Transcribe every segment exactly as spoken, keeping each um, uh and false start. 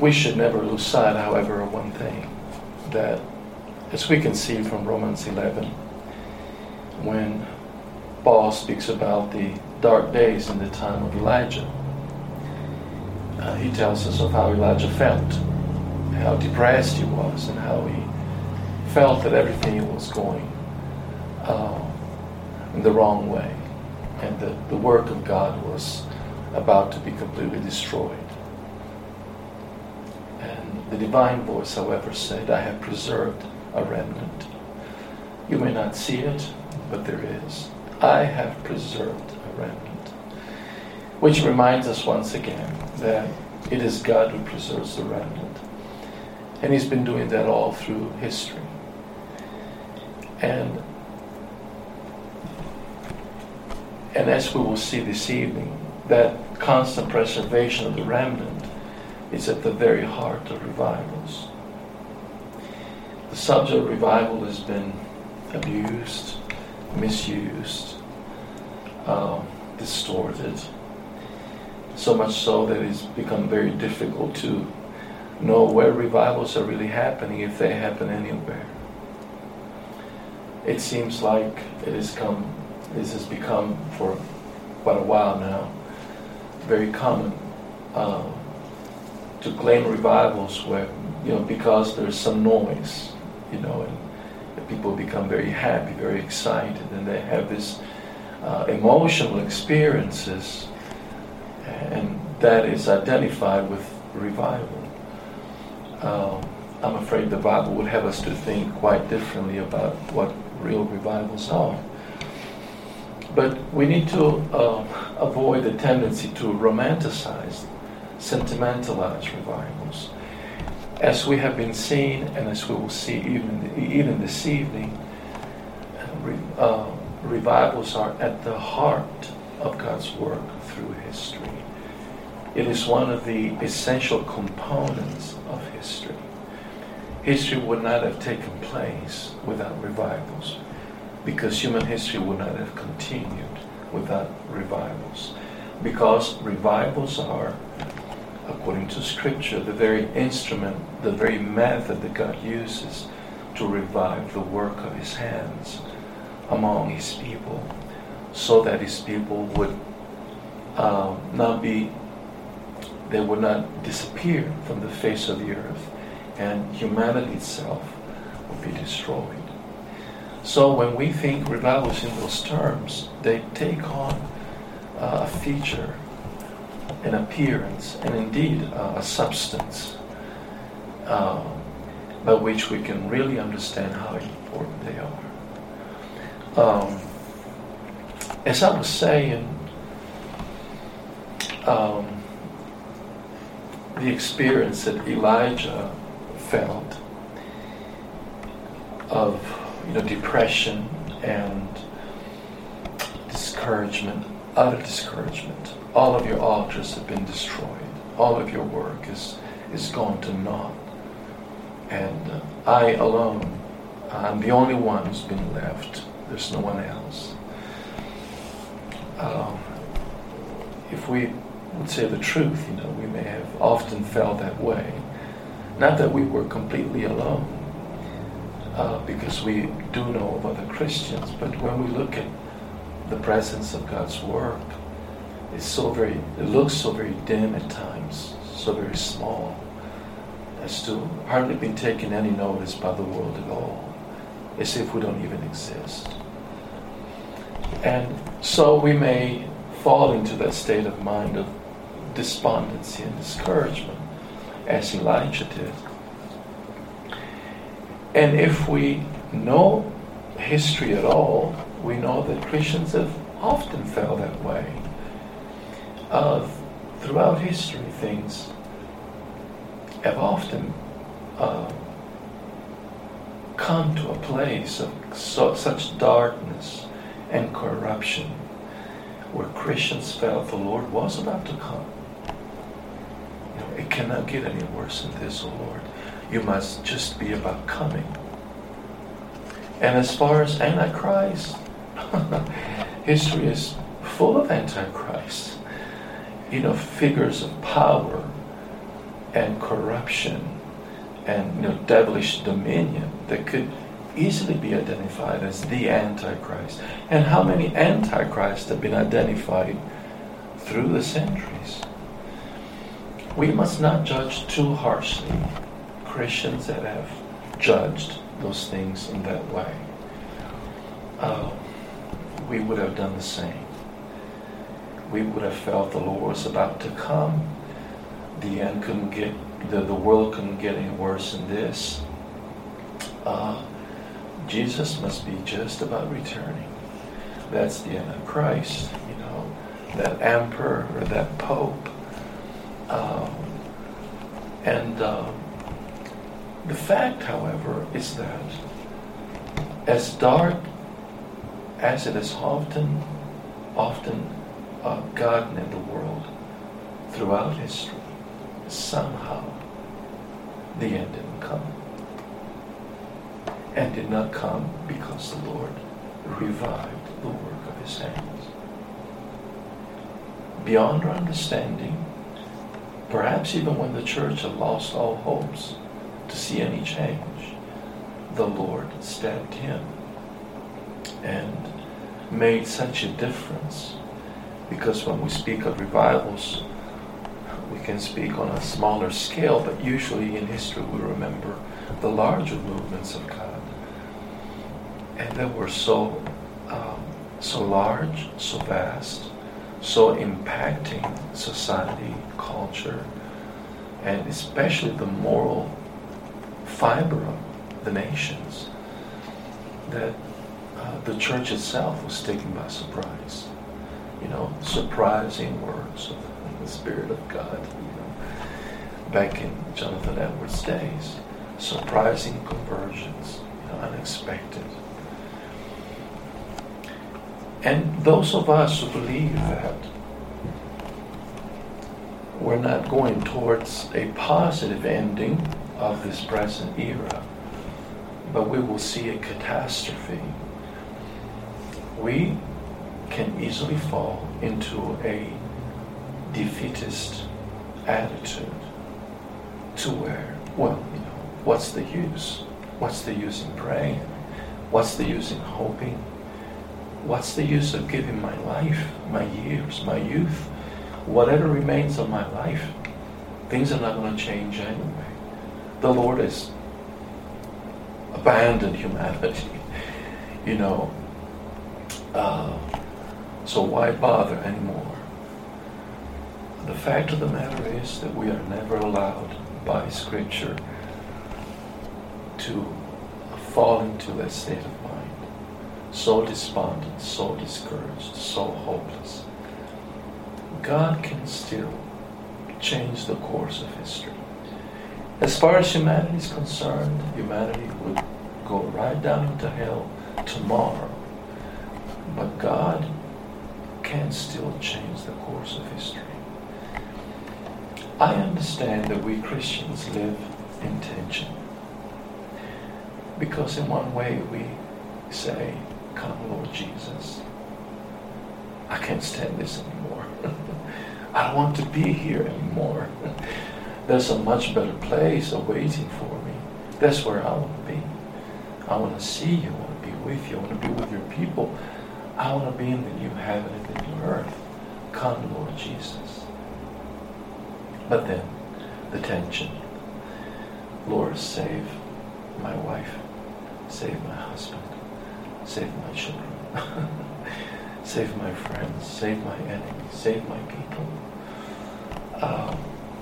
we should never lose sight, however, of one thing, that as we can see from Romans eleven, when Paul speaks about the dark days in the time of Elijah, uh, he tells us of how Elijah felt, how depressed he was, and how he felt that everything was going uh, in the wrong way, and that the work of God was about to be completely destroyed. And the divine voice, however, said, "I have preserved a remnant. You may not see it, but there is. I have preserved a remnant." Which reminds us once again that it is God who preserves the remnant. And he's been doing that all through history. And and as we will see this evening, that constant preservation of the remnant is at the very heart of revivals. The subject of revival has been abused, misused, um, distorted, so much so that it's become very difficult to know where revivals are really happening, if they happen anywhere. It seems like it has come, this has become for quite a while now, very common uh, to claim revivals where, you know, because there's some noise, you know, and people become very happy, very excited, and they have these uh, emotional experiences, and that is identified with revival. Um, I'm afraid the Bible would have us to think quite differently about what real revivals are. But we need to uh, avoid the tendency to romanticize, sentimentalize revivals. As we have been seeing, and as we will see even, even this evening, uh, revivals are at the heart of God's work through history. It is one of the essential components of history. History would not have taken place without revivals, because human history would not have continued without revivals, because revivals are, according to Scripture, the very instrument, the very method that God uses to revive the work of His hands among His people, so that His people would uh, not be, they would not disappear from the face of the earth, and humanity itself would be destroyed. So when we think revivals in those terms, they take on uh, a feature, an appearance, and indeed uh, a substance uh, by which we can really understand how important they are. Um, as I was saying, um, the experience that Elijah felt of, you know, depression and discouragement, utter discouragement. All of your altars have been destroyed. All of your work is, is gone to naught. And uh, I alone, I'm the only one who's been left. There's no one else. Um, if we would say the truth, you know, we may have often felt that way. Not that we were completely alone, uh, because we do know of other Christians, but when we look at the presence of God's work, It's so very, it looks so very dim at times, so very small, as to hardly be taken any notice by the world at all, as if we don't even exist. And so we may fall into that state of mind of despondency and discouragement, as Elijah did. And if we know history at all, we know that Christians have often felt that way. Uh, throughout history, things have often uh, come to a place of so, such darkness and corruption, where Christians felt the Lord was about to come. You know, it cannot get any worse than this, O Lord. You must just be about coming. And as far as Antichrist, history is full of Antichrist. You know, figures of power and corruption and you know, devilish dominion that could easily be identified as the Antichrist. And how many Antichrists have been identified through the centuries? We must not judge too harshly Christians that have judged those things in that way. Uh, we would have done the same. We would have felt the Lord was about to come. The end couldn't get, the, the world couldn't get any worse than this. Uh, Jesus must be just about returning. That's the Antichrist, you know, that emperor or that pope. Um, and um, the fact, however, is that as dark as it is often, often uh, gotten in the world throughout history, somehow the end didn't come. And did not come because the Lord revived the work of His hands. Beyond our understanding, perhaps even when the church had lost all hopes to see any change, the Lord stabbed him and made such a difference. Because when we speak of revivals, we can speak on a smaller scale, but usually in history we remember the larger movements of God. And they were so, um, so large, so vast, so impacting society, culture, and especially the moral fiber of the nations, that uh, the church itself was taken by surprise. You know, surprising words of the Spirit of God, you know, back in Jonathan Edwards' days. Surprising conversions, you know, unexpected. And those of us who believe that we're not going towards a positive ending of this present era, but we will see a catastrophe, we can easily fall into a defeatist attitude to where, well, you know, what's the use? What's the use in praying? What's the use in hoping? What's the use of giving my life, my years, my youth, whatever remains of my life? Things are not going to change anyway. The Lord has abandoned humanity, you know. Uh, so why bother anymore? The fact of the matter is that we are never allowed by Scripture to fall into that state of mind. So despondent, so discouraged, so hopeless. God can still change the course of history. As far as humanity is concerned, humanity would go right down into hell tomorrow. But God can still change the course of history. I understand that we Christians live in tension. Because in one way we say, come Lord Jesus, I can't stand this anymore. I don't want to be here anymore. There's a much better place awaiting for me. That's where I want to be. I want to see you. I want to be with you. I want to be with your people. I want to be in the new heaven and the new earth. Come Lord Jesus. But then, the tension. Lord, save my wife. Save my husband. Save my children. Save my friends. Save my enemies. Save my people. Uh,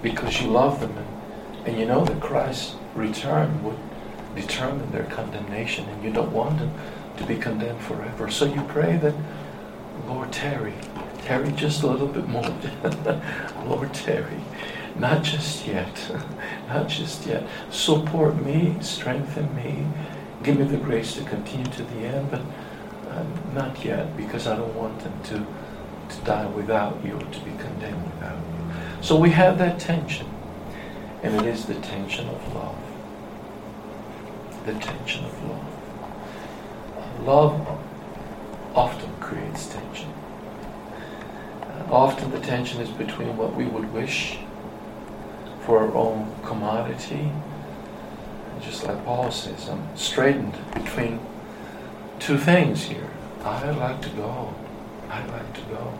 because you love them. And, and you know that Christ's return would determine their condemnation. And you don't want them to be condemned forever. So you pray that, Lord, tarry. Tarry just a little bit more. Lord, tarry. Not just yet. Not just yet. Support me. Strengthen me. Give me the grace to continue to the end, but uh, not yet, because I don't want them to, to die without you, or to be condemned without you. So we have that tension. And it is the tension of love. The tension of love. Love often creates tension. Often the tension is between what we would wish for our own commodity. And just like Paul says, I'm straitened between two things here. I like to go. I like to go.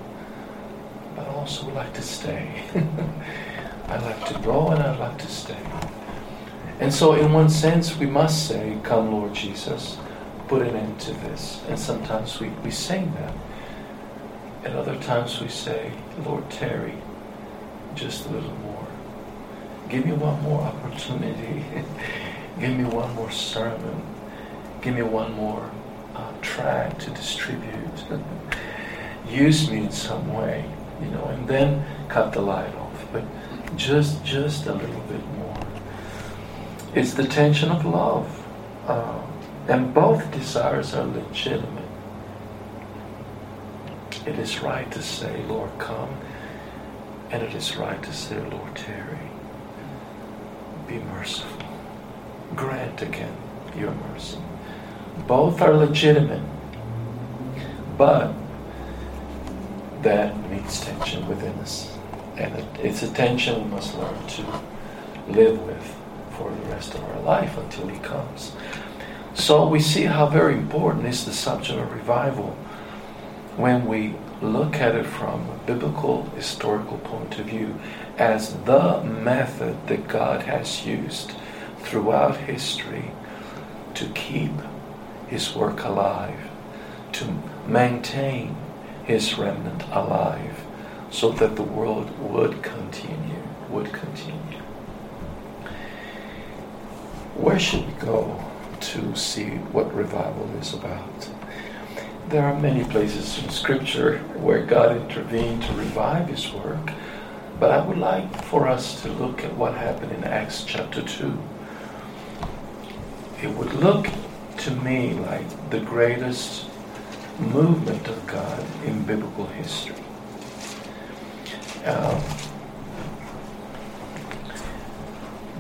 But I also like to stay. I like to go and I like to stay. And so in one sense, we must say, come Lord Jesus, put an end to this. And sometimes we, we sing that. At other times we say, Lord, tarry just a little more. Give me one more opportunity. Give me one more sermon. Give me one more uh, tract to distribute. Use me in some way, you know, and then cut the light off. But just, just a little bit more. It's the tension of love. Uh, and both desires are legitimate. It is right to say, Lord, come. And it is right to say, Lord, tarry. Be merciful. Grant again your mercy. Both are legitimate. But that means tension within us. And it's a tension we must learn to live with for the rest of our life until He comes. So we see how very important is the subject of revival when we look at it from a biblical, historical point of view as the method that God has used throughout history to keep His work alive, to maintain His remnant alive, so that the world would continue, would continue. Where should we go to see what revival is about? There are many places in Scripture where God intervened to revive His work, but I would like for us to look at what happened in Acts chapter two. It would look to me like the greatest movement of God in biblical history. Um,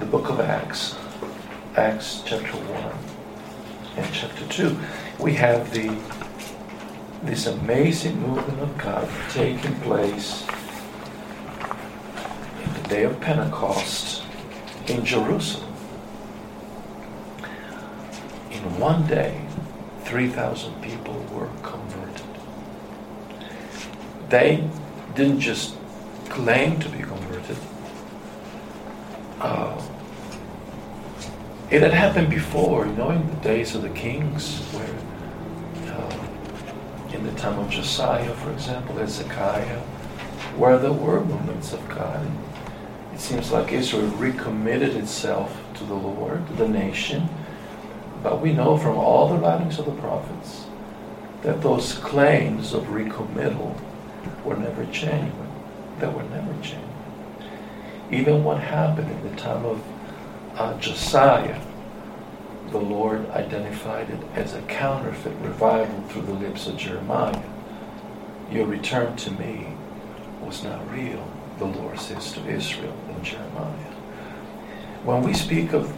the book of Acts, Acts chapter one and chapter two, we have the this amazing movement of God taking place in the day of Pentecost in Jerusalem. In one day, three thousand people were converted. They didn't just claim to be converted. Uh, it had happened before, you know, in the days of the kings, where in the time of Josiah, for example, Hezekiah, where there were movements of God. It seems like Israel recommitted itself to the Lord, to the nation. But we know from all the writings of the prophets that those claims of recommittal were never genuine. They were never genuine. Even what happened in the time of uh, Josiah, the Lord identified it as a counterfeit revival through the lips of Jeremiah. Your return to me was not real, the Lord says to Israel in Jeremiah. When we speak of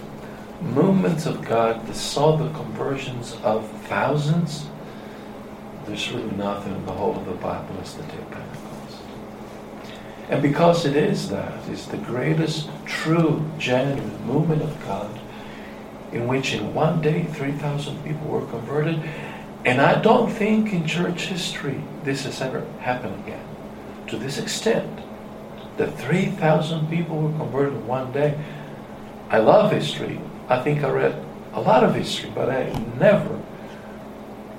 movements of God that saw the conversions of thousands, there's really nothing in the whole of the Bible as the day of Pentecost. And because it is that, it's the greatest, true, genuine movement of God in which in one day three thousand people were converted. And I don't think in church history this has ever happened again to this extent, that three thousand people were converted in one day. I love history. I think I read a lot of history, but I never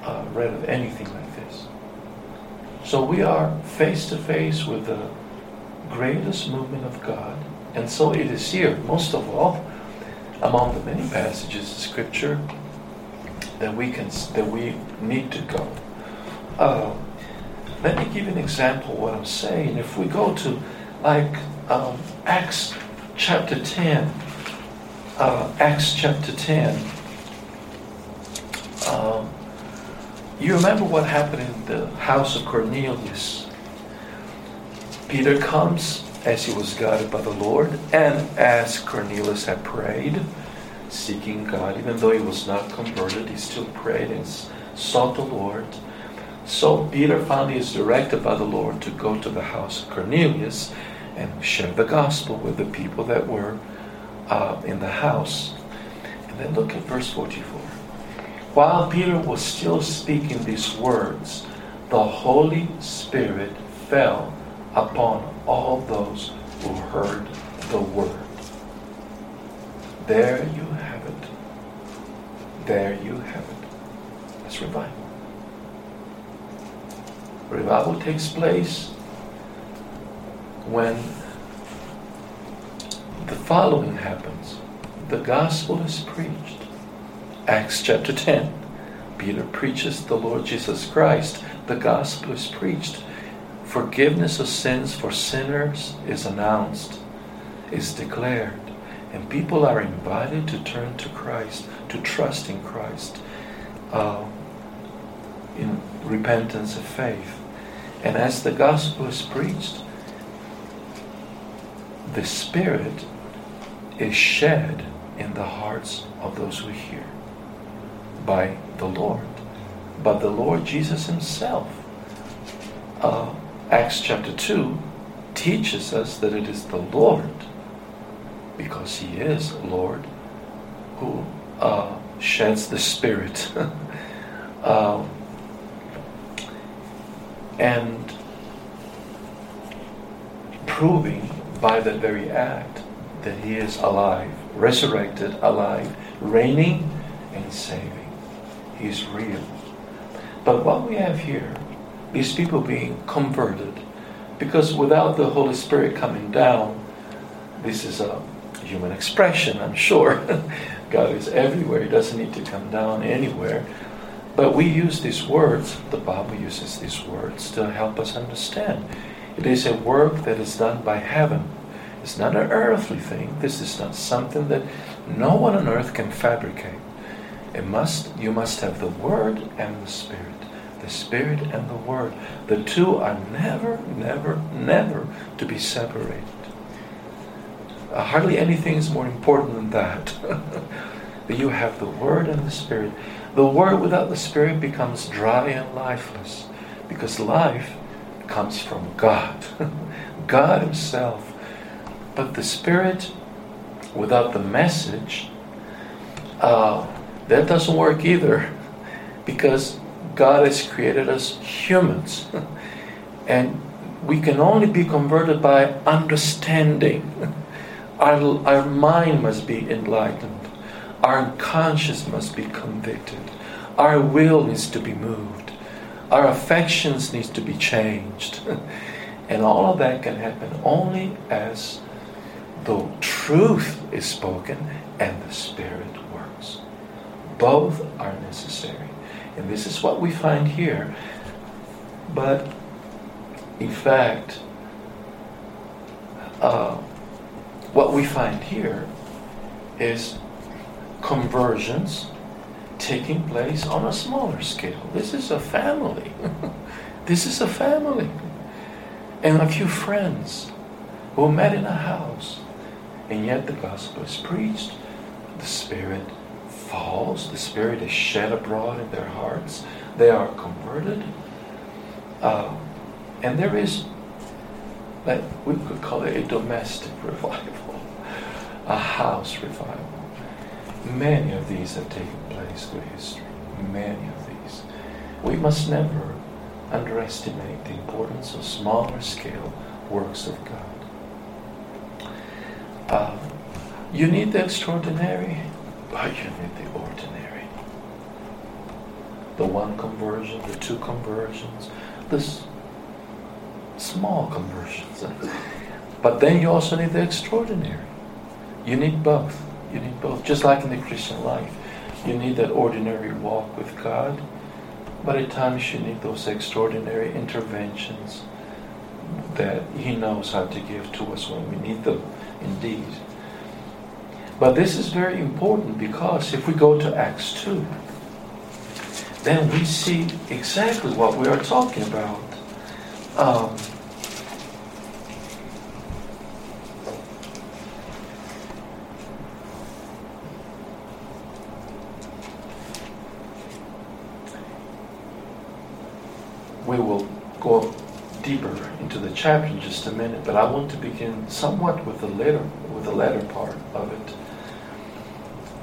uh, read of anything like this. So we are face to face with the greatest movement of God, and so it is here, most of all, among the many passages of Scripture that we can, that we need to go. Uh, let me give an example of what I'm saying. If we go to, like, um, Acts chapter ten, uh, Acts chapter ten, um, you remember what happened in the house of Cornelius. Peter comes as he was guided by the Lord, and as Cornelius had prayed, seeking God, even though he was not converted, he still prayed and sought the Lord. So Peter finally is directed by the Lord to go to the house of Cornelius, and share the gospel with the people that were uh, in the house. And then look at verse forty-four. While Peter was still speaking these words, the Holy Spirit fell upon all those who heard the word. There you have it. There you have it. That's revival. Revival takes place when the following happens. The gospel is preached. Acts chapter ten. Peter preaches the Lord Jesus Christ. The gospel is preached. Forgiveness of sins for sinners is announced, is declared. And people are invited to turn to Christ, to trust in Christ, uh, in repentance of faith. And as the gospel is preached, the Spirit is shed in the hearts of those who hear by the Lord, by the Lord Jesus Himself. Uh, Acts chapter two teaches us that it is the Lord, because He is Lord, who uh, sheds the Spirit. uh, and proving by that very act that He is alive, resurrected, alive, reigning and saving. He is real. But what we have here, these people being converted, because without the Holy Spirit coming down, this is a human expression, I'm sure. God is everywhere. He doesn't need to come down anywhere. But we use these words, the Bible uses these words to help us understand. It is a work that is done by heaven. It's not an earthly thing. This is not something that no one on earth can fabricate. It must, you must have the Word and the Spirit. The Spirit and the Word. The two are never, never, never to be separated. Uh, hardly anything is more important than that. That you have the Word and the Spirit. The Word without the Spirit becomes dry and lifeless, because life comes from God, God Himself. But the Spirit without the message, uh, that doesn't work either, because God has created us humans, and we can only be converted by understanding. Our, our mind must be enlightened. Our conscience must be convicted. Our will needs to be moved. Our affections needs to be changed. And all of that can happen only as the truth is spoken and the Spirit works. Both are necessary. And this is what we find here. But, in fact, uh, what we find here is conversions taking place on a smaller scale. This is a family. This is a family. And a few friends who met in a house. And yet the gospel is preached. The Spirit falls. The Spirit is shed abroad in their hearts. They are converted. Uh, and there is, like we could call it, a domestic revival, a house revival. Many of these have taken place through history. Many of these. We must never underestimate the importance of smaller scale works of God. Uh, you need the extraordinary, but you need the ordinary. The one conversion, the two conversions, this. Small conversions. But then you also need the extraordinary. You need both. You need both. Just like in the Christian life, you need that ordinary walk with God, but at times you need those extraordinary interventions that He knows how to give to us when we need them indeed. But this is very important, because if we go to Acts two, then we see exactly what we are talking about. Um, we will go deeper into the chapter in just a minute, but I want to begin somewhat with the later with the latter part of it.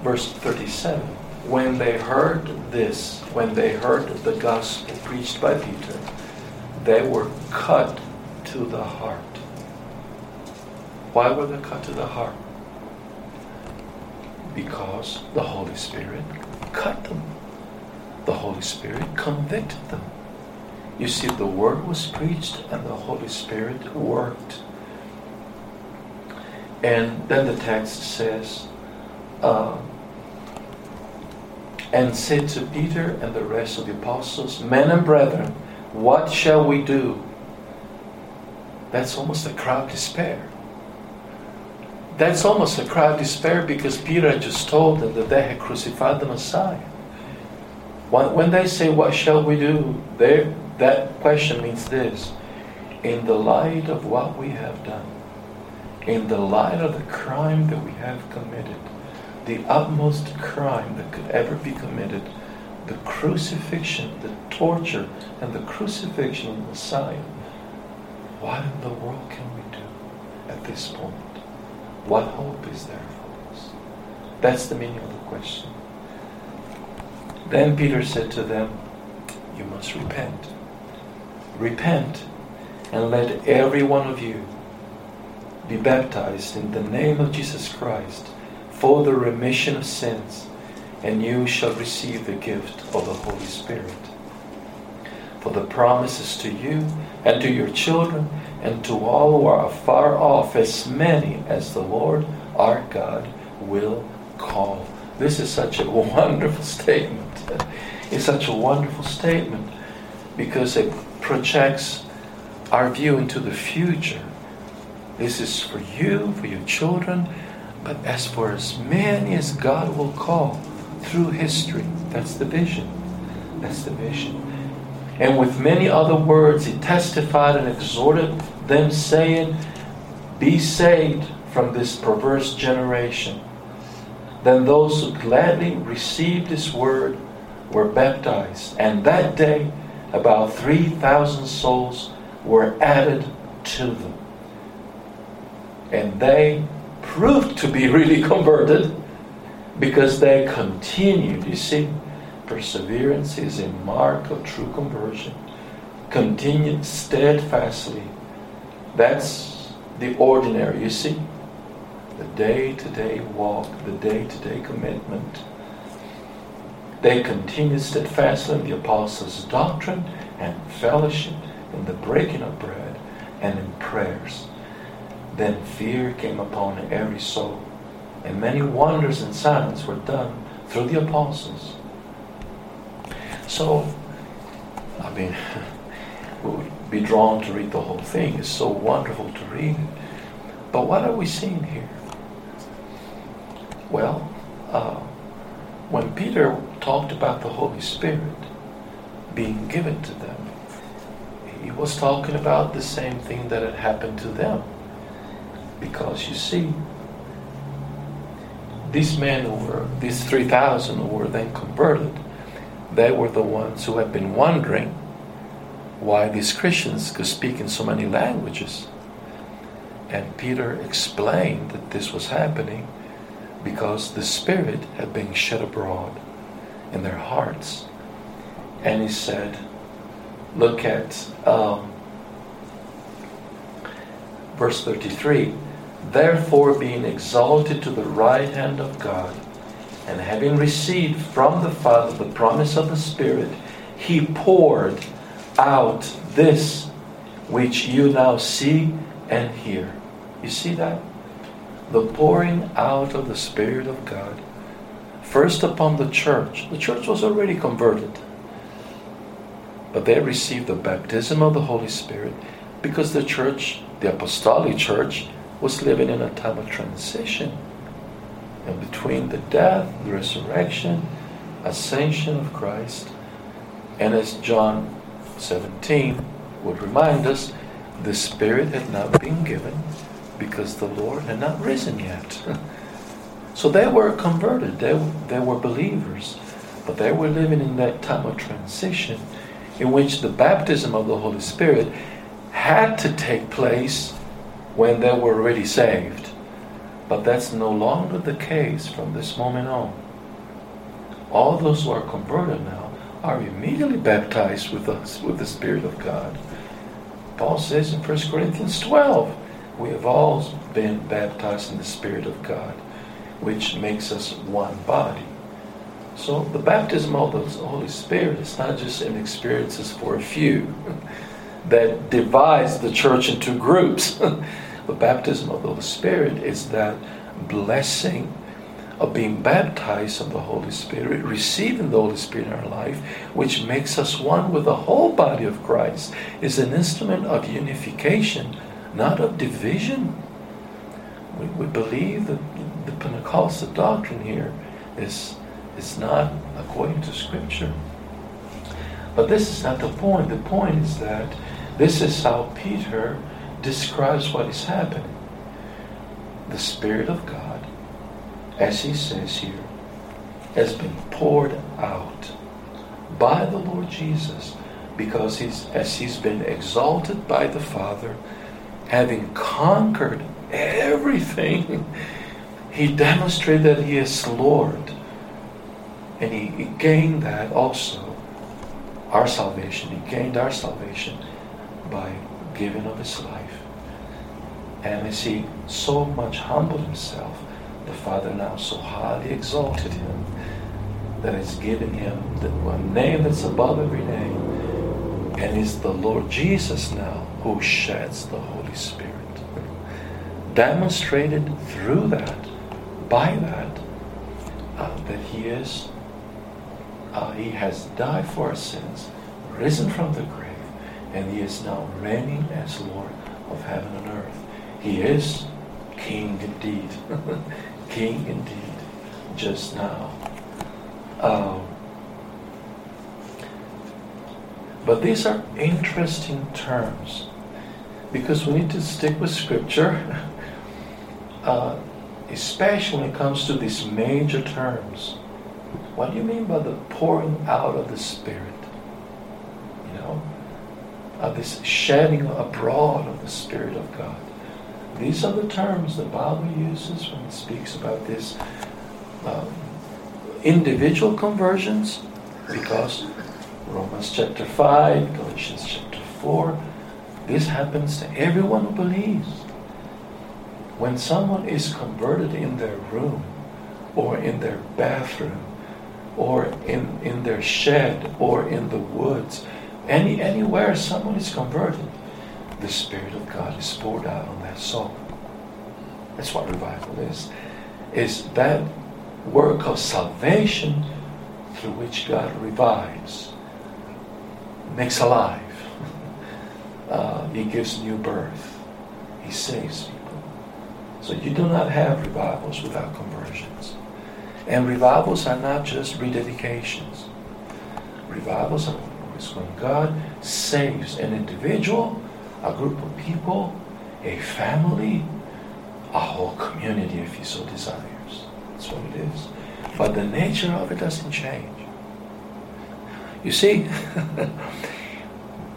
Verse thirty-seven. When they heard this, when they heard the gospel preached by Peter, they were cut to the heart. Why were they cut to the heart? Because the Holy Spirit cut them. The Holy Spirit convicted them. You see, the word was preached and the Holy Spirit worked. And then the text says, uh, and said to Peter and the rest of the apostles, men and brethren, what shall we do? That's almost a cry of despair. That's almost a cry of despair because Peter had just told them that they had crucified the Messiah. When they say, what shall we do? There, that question means this. In the light of what we have done, in the light of the crime that we have committed, the utmost crime that could ever be committed, the crucifixion, the torture, and the crucifixion of the Messiah, what in the world can we do at this point? What hope is there for us? That's the meaning of the question. Then Peter said to them, you must repent. Repent and let every one of you be baptized in the name of Jesus Christ for the remission of sins, and you shall receive the gift of the Holy Spirit. For the promises to you and to your children and to all who are afar off, as many as the Lord our God will call. This is such a wonderful statement. It's such a wonderful statement because it projects our view into the future. This is for you, for your children, but as for as many as God will call through history. That's the vision. That's the vision. And with many other words, he testified and exhorted them, saying, be saved from this perverse generation. Then those who gladly received his word were baptized. And that day, about three thousand souls were added to them. And they proved to be really converted because they continued. You see, perseverance is a mark of true conversion. Continued steadfastly. That's the ordinary, you see. The day-to-day walk, the day-to-day commitment. They continued steadfastly in the apostles' doctrine and fellowship, in the breaking of bread and in prayers. Then fear came upon every soul, and many wonders and signs were done through the apostles. So, I mean, we would be drawn to read the whole thing. It's so wonderful to read. But what are we seeing here? Well, uh, when Peter talked about the Holy Spirit being given to them, he was talking about the same thing that had happened to them. Because you see, these men who were, these three thousand who were then converted, they were the ones who had been wondering why these Christians could speak in so many languages. And Peter explained that this was happening because the Spirit had been shed abroad in their hearts. And he said, look at um, verse thirty-three. Therefore, being exalted to the right hand of God, and having received from the Father the promise of the Spirit, he poured out this which you now see and hear. You see that? The pouring out of the Spirit of God, first upon the church. The church was already converted, but they received the baptism of the Holy Spirit because the church, the apostolic church, was living in a time of transition. And between the death, the resurrection, ascension of Christ, and as John seventeen would remind us, the Spirit had not been given because the Lord had not risen yet. So they were converted. They, they were believers. But they were living in that time of transition in which the baptism of the Holy Spirit had to take place when they were already saved. But that's no longer the case from this moment on. All those who are converted now are immediately baptized with us, with the Spirit of God. Paul says in First Corinthians twelve, we have all been baptized in the Spirit of God, which makes us one body. So the baptism of the Holy Spirit is not just an experience for a few that divides the church into groups. The baptism of the Holy Spirit is that blessing of being baptized of the Holy Spirit, receiving the Holy Spirit in our life, which makes us one with the whole body of Christ. Is an instrument of unification, not of division. We, we believe that the Pentecostal doctrine here is, is not according to Scripture. But this is not the point. The point is that this is how Peter describes what is happening. The Spirit of God, as he says here, has been poured out by the Lord Jesus, because he's, as he's been exalted by the Father, having conquered everything, he demonstrated that he is Lord, and he, he gained that also, our salvation. He gained our salvation by giving of his life. And as he so much humbled himself, the Father now so highly exalted him that it's given him the one name that's above every name, and it's the Lord Jesus now who sheds the Holy Spirit, demonstrated through that, by that, uh, that he is uh, he has died for our sins, risen from the grave, and he is now reigning as Lord of heaven and earth. He is King indeed. King indeed, just now. Um, but these are interesting terms, because we need to stick with Scripture, uh, especially when it comes to these major terms. What do you mean by the pouring out of the Spirit? You know? Uh, this shedding abroad of the Spirit of God. These are the terms the Bible uses when it speaks about this um, individual conversions, because Romans chapter five, Galatians chapter four, this happens to everyone who believes. When someone is converted in their room, or in their bathroom, or in, in their shed, or in the woods, Any, anywhere someone is converted, the Spirit of God is poured out on that soul. That's what revival is. It's that work of salvation through which God revives, makes alive. Uh, he gives new birth. He saves people. So you do not have revivals without conversions. And revivals are not just rededications. Revivals are It's when God saves an individual, a group of people, a family, a whole community, if He so desires. That's what it is. But the nature of it doesn't change. You see,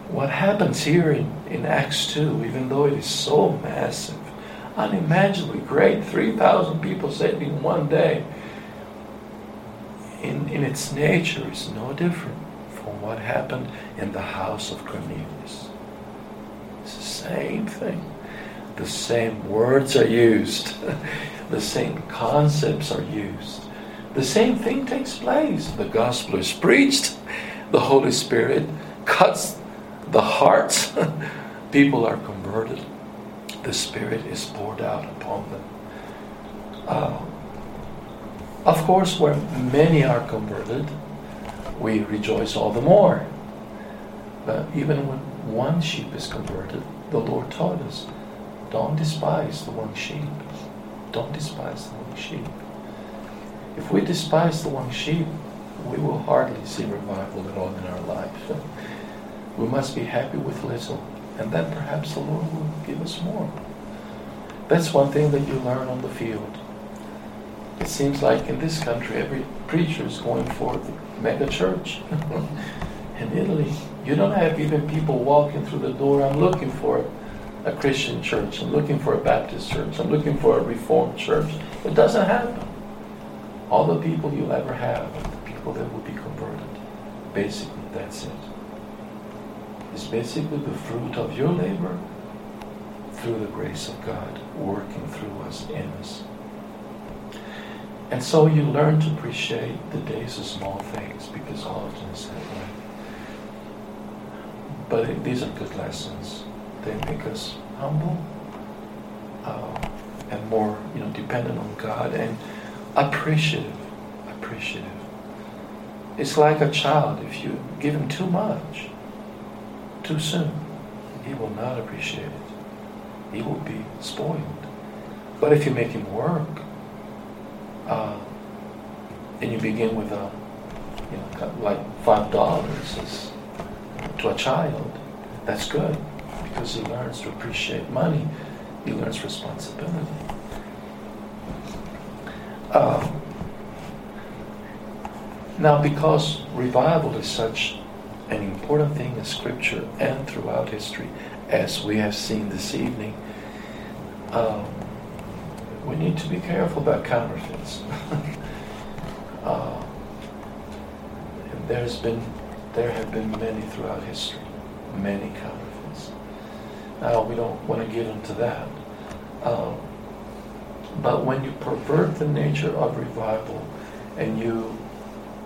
what happens here in, in Acts two, even though it is so massive, unimaginably great, three thousand people saved in one day, in, in its nature is no different from what happened in the house of Cornelius. It's the same thing. The same words are used. The same concepts are used. The same thing takes place. The gospel is preached. The Holy Spirit cuts the hearts. People are converted. The Spirit is poured out upon them. Uh, of course, where many are converted, we rejoice all the more. But even when one sheep is converted, the Lord taught us, don't despise the one sheep. Don't despise the one sheep. If we despise the one sheep, we will hardly see revival at all in our life. We must be happy with little, and then perhaps the Lord will give us more. That's one thing that you learn on the field. It seems like in this country, every preacher is going for the mega church. In Italy, You don't have even people walking through the door. I'm looking for a Christian church. I'm looking for a Baptist church. I'm looking for a Reformed church. It doesn't happen. All the people you'll ever have are the people that will be converted. Basically, that's it. It's basically the fruit of your labor through the grace of God working through us, in us. And so you learn to appreciate the days of small things, because often it's that way. But it, these are good lessons. They make us humble uh, and more, you know, dependent on God and appreciative. Appreciative. It's like a child. If you give him too much, too soon, he will not appreciate it. He will be spoiled. But if you make him work, uh, and you begin with a, you know, like five dollars to a child, that's good, because he learns to appreciate money. He learns responsibility. Uh, now, because revival is such an important thing in Scripture and throughout history, as we have seen this evening, um, we need to be careful about counterfeits. uh, and there's been, there have been many throughout history, many counterfeits. Now, we don't want to get into that. Um, but when you pervert the nature of revival and you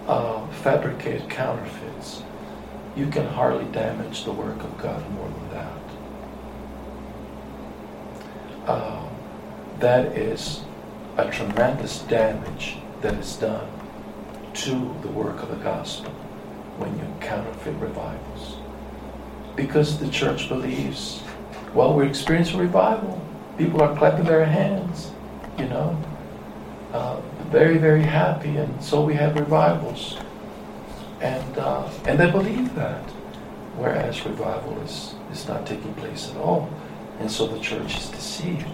uh, fabricate counterfeits, you can hardly damage the work of God more than that. Um, that is a tremendous damage that is done to the work of the gospel when you counterfeit revivals. Because the church believes, well, we're experiencing revival. People are clapping their hands, you know, uh, very, very happy, and so we have revivals. And uh, and they believe that, whereas revival is, is not taking place at all. And so the church is deceived.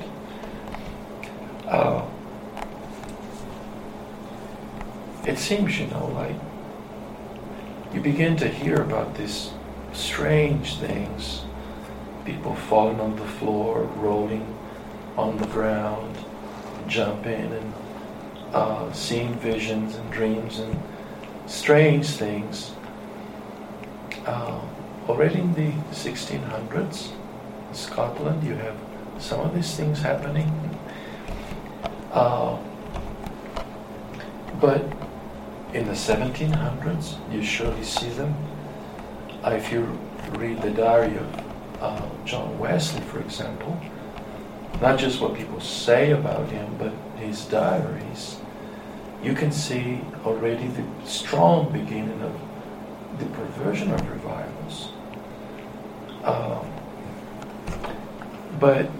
Uh, it seems, you know, like you begin to hear about these strange things, people falling on the floor, rolling on the ground, jumping, and uh, seeing visions and dreams and strange things. Uh, already in the sixteen hundreds, in Scotland, you have some of these things happening. Uh, but in the seventeen hundreds, you surely see them. Uh, if you read the diary of uh, John Wesley, for example, not just what people say about him, but his diaries, you can see already the strong beginning of the perversion of revivals. Um, but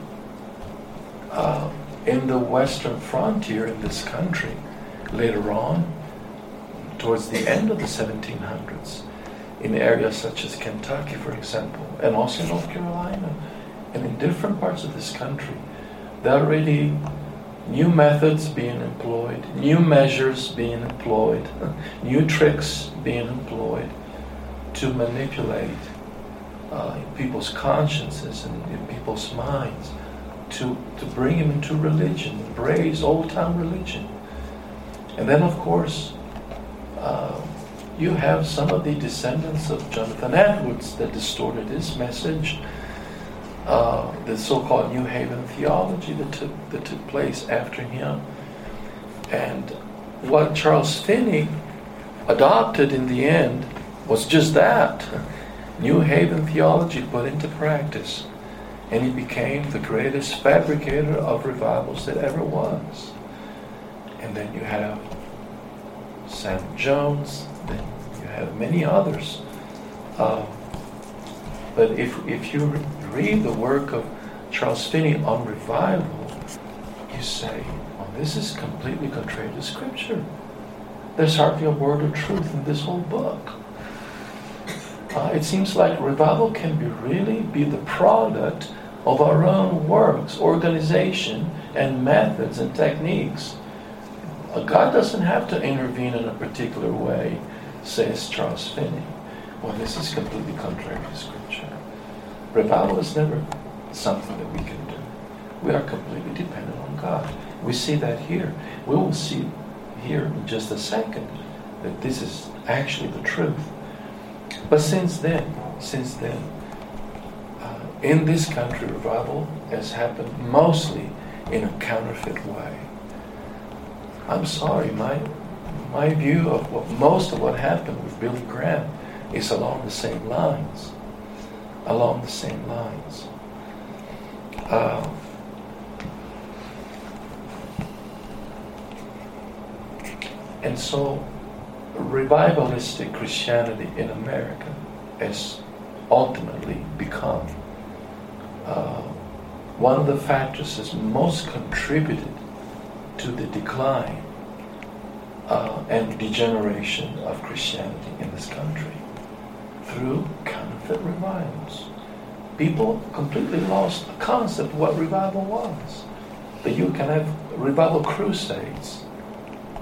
uh, in the western frontier in this country, later on, towards the end of the seventeen hundreds, in areas such as Kentucky, for example, and also North Carolina, and in different parts of this country, there are already new methods being employed, new measures being employed, new tricks being employed to manipulate uh, people's consciences and, and people's minds to, to bring them into religion, embrace old-time religion. And then, of course, uh, you have some of the descendants of Jonathan Edwards that distorted his message. Uh, the so-called New Haven theology that took that took place after him, and what Charles Finney adopted in the end was just that New Haven theology put into practice, and he became the greatest fabricator of revivals that ever was. And then you have Sam Jones, then you have many others. Uh, but if if you re- read the work of Charles Finney on revival, you say, well, this is completely contrary to Scripture. There's hardly a word of truth in this whole book. Uh, it seems like revival can be really be the product of our own works, organization, and methods and techniques. Uh, God doesn't have to intervene in a particular way, says Charles Finney. Well, this is completely contrary to Scripture. Revival is never something that we can do. We are completely dependent on God. We see that here. We will see here in just a second that this is actually the truth. But since then, since then, uh, in this country, revival has happened mostly in a counterfeit way. I'm sorry, my my view of what, most of what happened with Billy Graham is along the same lines. Along the same lines. Uh, and so, revivalistic Christianity in America has ultimately become uh, one of the factors that's most contributed to the decline uh, and degeneration of Christianity in this country through counterfeit revivals. People completely lost the concept of what revival was. That you can have revival crusades,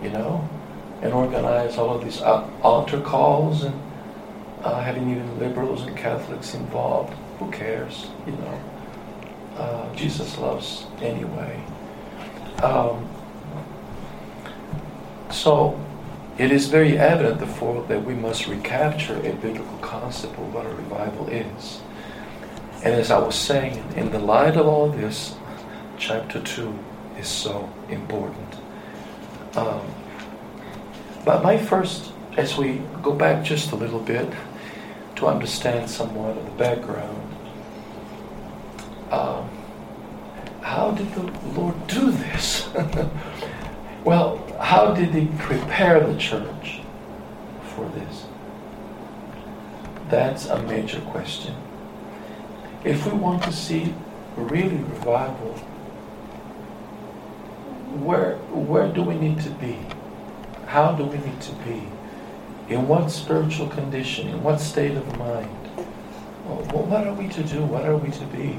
you know, and organize all of these altar calls and uh, having even liberals and Catholics involved. Who cares, you know? Uh, Jesus loves anyway. Um, so it is very evident, therefore, that we must recapture a biblical concept of what a revival is. And as I was saying, in the light of all this, chapter two is so important. Um, But my first, as we go back just a little bit to understand somewhat of the background, um, how did the Lord do this? Well, how did He prepare the church for this? That's a major question. If we want to see really revival, where where do we need to be? How do we need to be? In what spiritual condition? In what state of mind? Well, what are we to do? What are we to be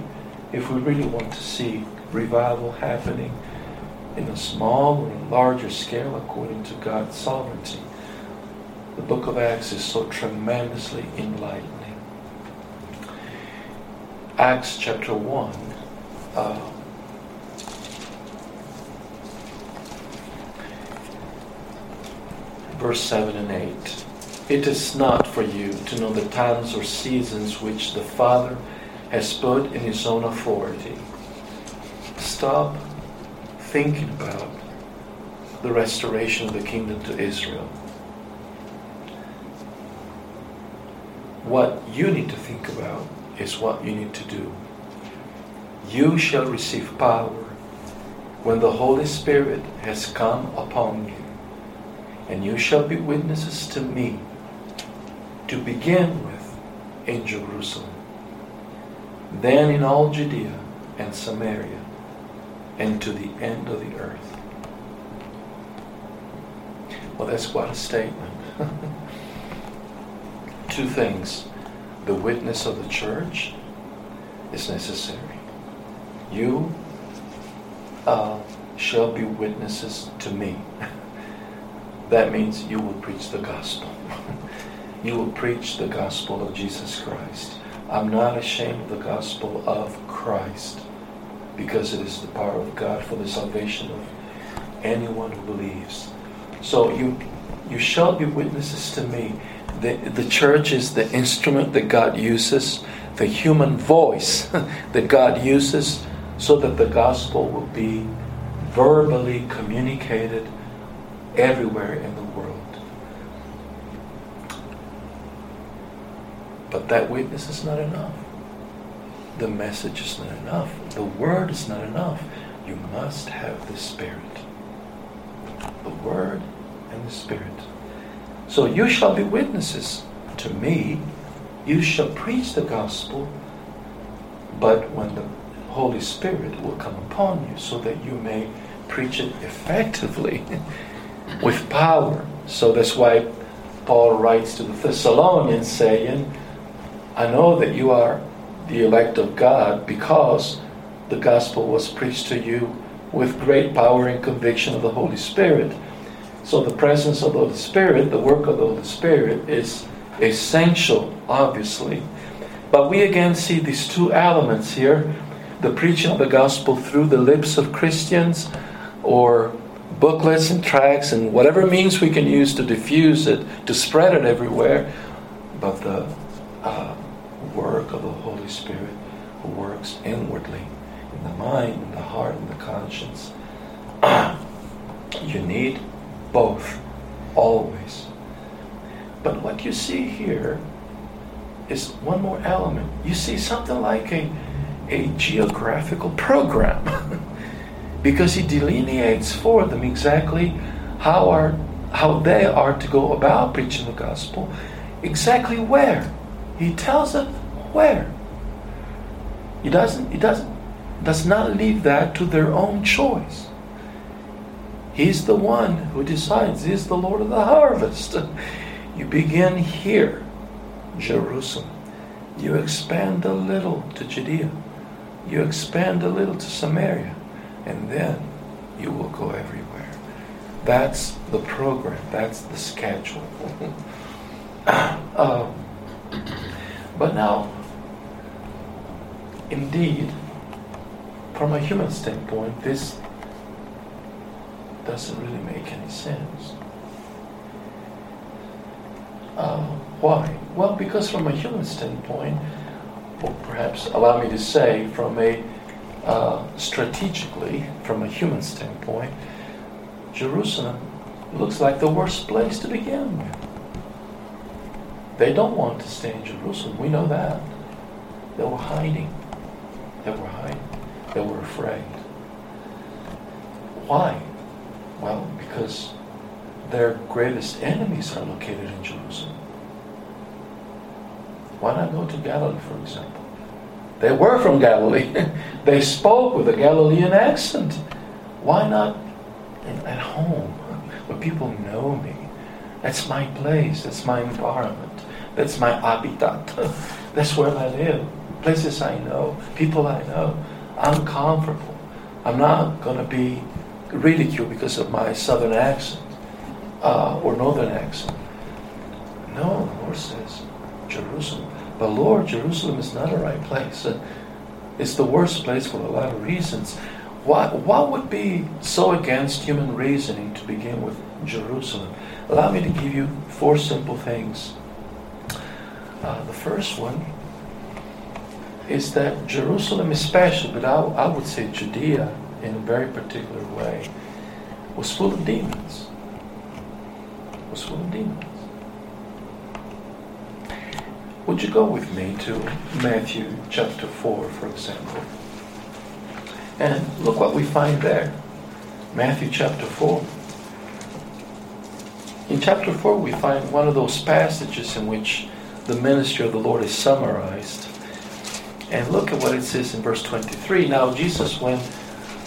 if we really want to see revival happening in a small or larger scale according to God's sovereignty? The book of Acts is so tremendously enlightening. Acts chapter one. Uh, Verse seven and eight. It is not for you to know the times or seasons which the Father has put in His own authority. Stop thinking about the restoration of the kingdom to Israel. What you need to think about is what you need to do. You shall receive power when the Holy Spirit has come upon you. And you shall be witnesses to me, to begin with in Jerusalem, then in all Judea and Samaria, and to the end of the earth. Well, that's quite a statement. Two things. The witness of the church is necessary. You uh, shall be witnesses to me. That means you will preach the gospel. You will preach the gospel of Jesus Christ. I'm not ashamed of the gospel of Christ, because it is the power of God for the salvation of anyone who believes. So you you shall be witnesses to me. The, the church is the instrument that God uses, the human voice that God uses, so that the gospel will be verbally communicated everywhere in the world. But that witness is not enough. The message is not enough. The word is not enough. You must have the Spirit. The word and the Spirit. So you shall be witnesses to me. You shall preach the gospel, but when the Holy Spirit will come upon you, so that you may preach it effectively with power. So that's why Paul writes to the Thessalonians saying, I know that you are the elect of God, because the gospel was preached to you with great power and conviction of the Holy Spirit. So the presence of the Holy Spirit, the work of the Holy Spirit, is essential, obviously. But we again see these two elements here, the preaching of the gospel through the lips of Christians or booklets and tracts and whatever means we can use to diffuse it, to spread it everywhere, but the uh, work of the Holy Spirit who works inwardly in the mind, in the heart, in the conscience. You need both, always. But what you see here is one more element. You see something like a, a geographical program because he delineates for them exactly how are how they are to go about preaching the gospel, exactly where. He tells them where. He doesn't he doesn't does not leave that to their own choice. He's the one who decides. He's the Lord of the harvest. You begin here, Jerusalem. You expand a little to Judea. You expand a little to Samaria. And then you will go everywhere. That's the program. That's the schedule. uh, but now, indeed, from a human standpoint, this doesn't really make any sense. Uh, why? Well, because from a human standpoint, or perhaps allow me to say, from a uh, strategically, from a human standpoint, Jerusalem looks like the worst place to begin with. They don't want to stay in Jerusalem. We know that. They were hiding. They were hiding. They were afraid. Why? Well, because their greatest enemies are located in Jerusalem. Why not go to Galilee, for example? They were from Galilee. They spoke with a Galilean accent. Why not at home, where people know me? That's my place. That's my environment. That's my habitat. That's where I live. Places I know. People I know. I'm comfortable. I'm not going to be ridiculed because of my southern accent. Uh, or northern accent. No, the Lord says Jerusalem. But Lord, Jerusalem is not a right place. It's the worst place for a lot of reasons. What, what would be so against human reasoning to begin with Jerusalem? Allow me to give you four simple things. Uh, the first one is that Jerusalem is special, but I, I would say Judea in a very particular way was full of demons. was full of demons. Would you go with me to Matthew chapter four, for example? And look what we find there. Matthew chapter four. In chapter four we find one of those passages in which the ministry of the Lord is summarized. And look at what it says in verse twenty-three. Now Jesus went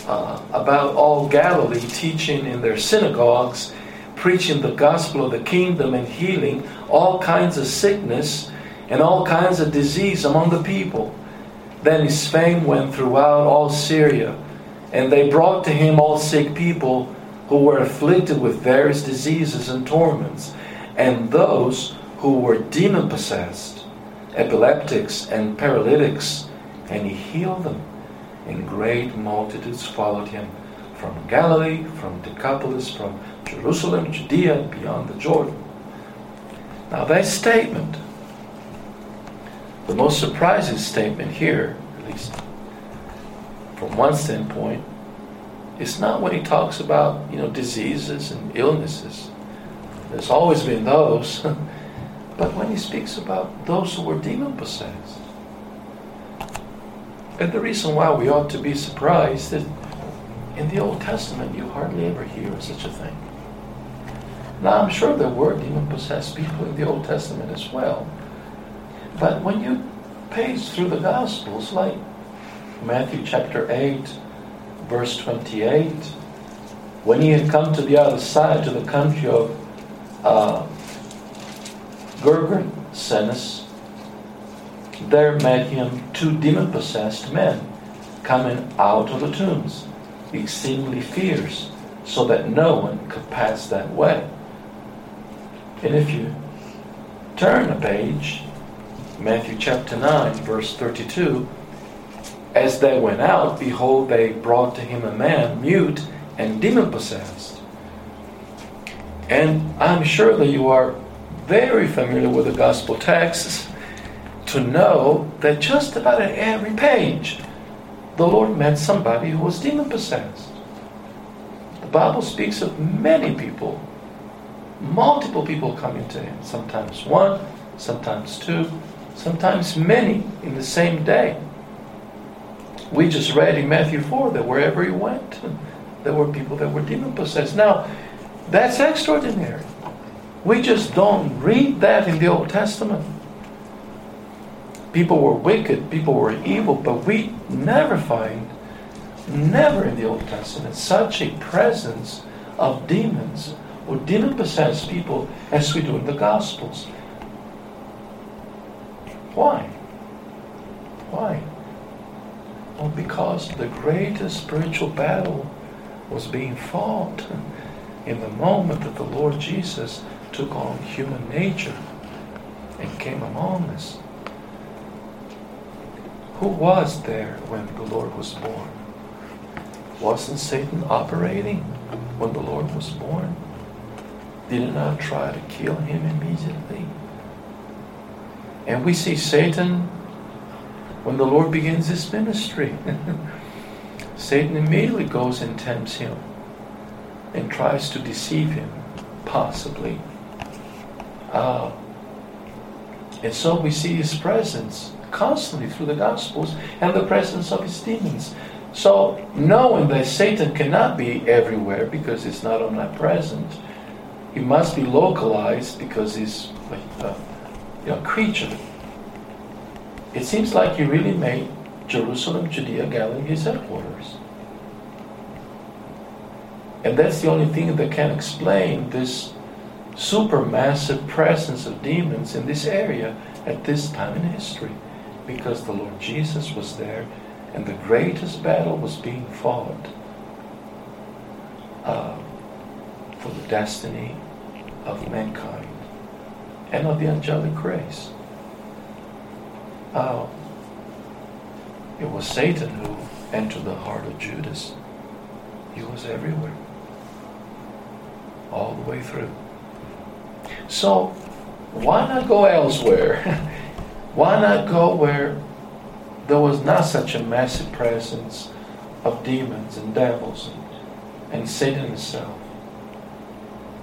uh, about all Galilee, teaching in their synagogues, preaching the gospel of the kingdom and healing all kinds of sickness and all kinds of disease among the people. Then his fame went throughout all Syria, and they brought to him all sick people who were afflicted with various diseases and torments, and those who were demon-possessed, epileptics and paralytics, and he healed them. And great multitudes followed him from Galilee, from Decapolis, from Jerusalem, Judea, and beyond the Jordan. Now that statement, the most surprising statement here, at least from one standpoint, is not when he talks about, you know, diseases and illnesses. There's always been those. But when he speaks about those who were demon-possessed. And the reason why we ought to be surprised is in the Old Testament, you hardly ever hear of such a thing. Now, I'm sure there were demon-possessed people in the Old Testament as well. But when you page through the Gospels, like Matthew chapter eight, verse twenty-eight, when he had come to the other side, to the country of uh, Gergesenes, there met him two demon-possessed men coming out of the tombs, exceedingly fierce, so that no one could pass that way. And if you Turn the page, Matthew chapter nine, verse thirty-two. As they went out, behold, they brought to him a man mute and demon-possessed. And I'm sure that you are very familiar with the gospel texts to know that just about at every page, the Lord met somebody who was demon-possessed. The Bible speaks of many people, multiple people coming to him, sometimes one, sometimes two, sometimes many in the same day. We just read in Matthew four that wherever he went, there were people that were demon-possessed. Now, that's extraordinary. We just don't read that in the Old Testament. People were wicked, people were evil, but we never find, never in the Old Testament, such a presence of demons or demon-possessed people as we do in the Gospels. Why? Why? Well, because the greatest spiritual battle was being fought in the moment that the Lord Jesus took on human nature and came among us. Who was there when the Lord was born? Wasn't Satan operating when the Lord was born? Did it not try to kill him immediately? And we see Satan when the Lord begins his ministry. Satan immediately goes and tempts him and tries to deceive him, possibly. Uh, and so we see his presence constantly through the Gospels and the presence of his demons. So knowing that Satan cannot be everywhere because it's not omnipresent, he must be localized because he's a, you know, creature. It seems like he really made Jerusalem, Judea, Galilee his headquarters. And that's the only thing that can explain this supermassive presence of demons in this area at this time in history, because the Lord Jesus was there and the greatest battle was being fought uh, for the destiny of mankind and of the angelic race. Uh, it was Satan who entered the heart of Judas. He was everywhere, all the way through. So, why not go elsewhere? Why not go where there was not such a massive presence of demons and devils and, and Satan himself?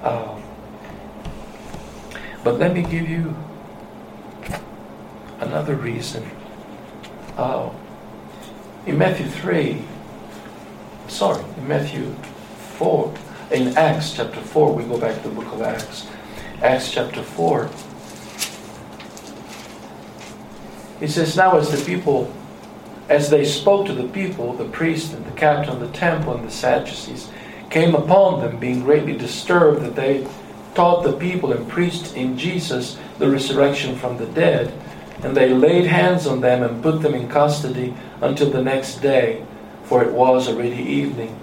Um, but let me give you another reason. Uh, in Matthew three, sorry, in Matthew four, in Acts chapter four, we go back to the book of Acts. Acts chapter four. It says, now as the people, as they spoke to the people, the priest and the captain of the temple and the Sadducees came upon them, being greatly disturbed that they taught the people and preached in Jesus the resurrection from the dead. And they laid hands on them and put them in custody until the next day, for it was already evening.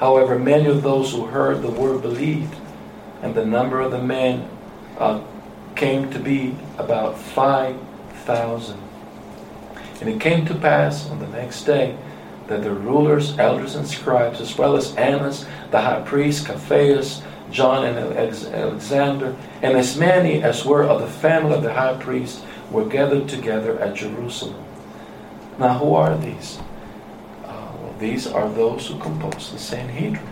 However, many of those who heard the word believed, and the number of the men uh, came to be about five thousand. And it came to pass on the next day that the rulers, elders, and scribes, as well as Annas, the high priest, Caiaphas, John, and Alexander, and as many as were of the family of the high priest, were gathered together at Jerusalem. Now, who are these? Uh, well, these are those who compose the Sanhedrin,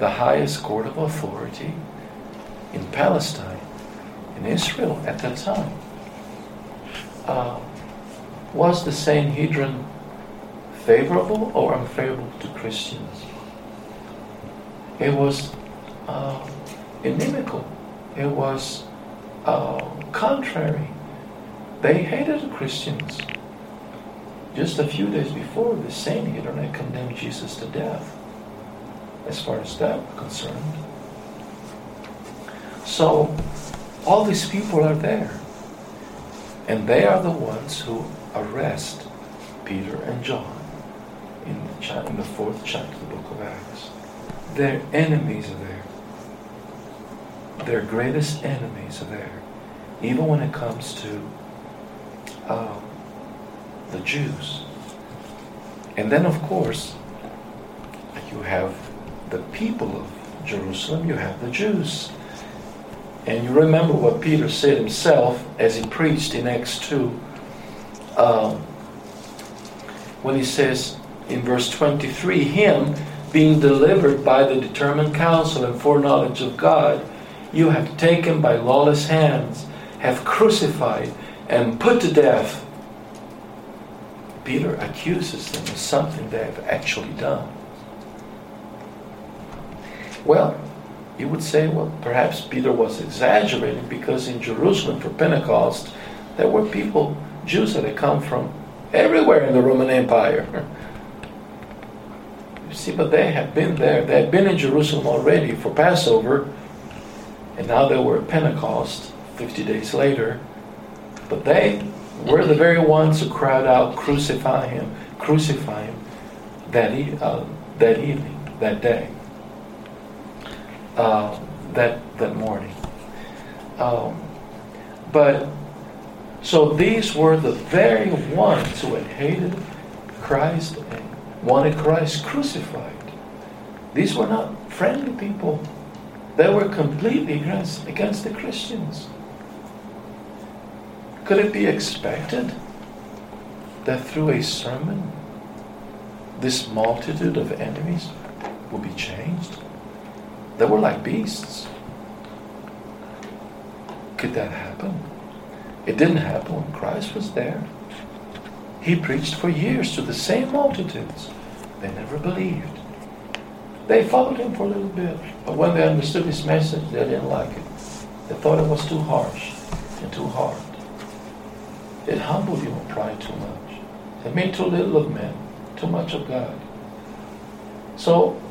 the highest court of authority in Palestine, in Israel at that time. Uh, was the Sanhedrin favorable or unfavorable to Christians? It was uh, inimical. It was uh, contrary. They hated the Christians. Just a few days before, the Sanhedrin had condemned Jesus to death, as far as that was concerned. So, all these people are there. And they are the ones who arrest Peter and John in the, cha- in the fourth chapter of the book of Acts. Their enemies are there. Their greatest enemies are there. even when it comes to uh, the Jews. And then, of course, you have the people of Jerusalem, you have the Jews. And you remember what Peter said himself as he preached in Acts two, um, when he says in verse twenty-three, "Him being delivered by the determined counsel and foreknowledge of God, you have taken by lawless hands, have crucified and put to death." Peter accuses them of something they have actually done. Well, you would say, well, perhaps Peter was exaggerating, because in Jerusalem for Pentecost, there were people, Jews that had come from everywhere in the Roman Empire. You see, but they had been there. They had been in Jerusalem already for Passover, and now they were at Pentecost fifty days later. But they were the very ones who cried out, "Crucify him, crucify him," that, e- uh, that evening, that day. Uh, that that morning. Um, but so these were the very ones who had hated Christ and wanted Christ crucified. These were not friendly people. They were completely against, against the Christians. Could it be expected that through a sermon this multitude of enemies will be changed? They were like beasts. Could that happen? It didn't happen when Christ was there. He preached for years to the same multitudes. They never believed. They followed him for a little bit, but when they understood his message, they didn't like it. They thought it was too harsh and too hard. It humbled you and pride too much. It made too little of men, too much of God. So,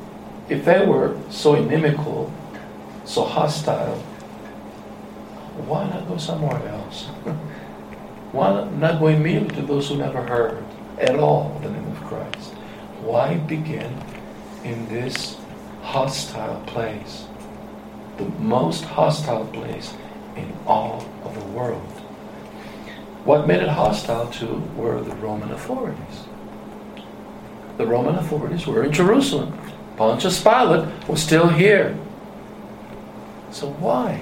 if they were so inimical, so hostile, why not go somewhere else? Why not go immediately to those who never heard at all the name of Christ? Why begin in this hostile place, the most hostile place in all of the world? What made it hostile to were the Roman authorities. The Roman authorities were in Jerusalem. Pontius Pilate was still here. So why?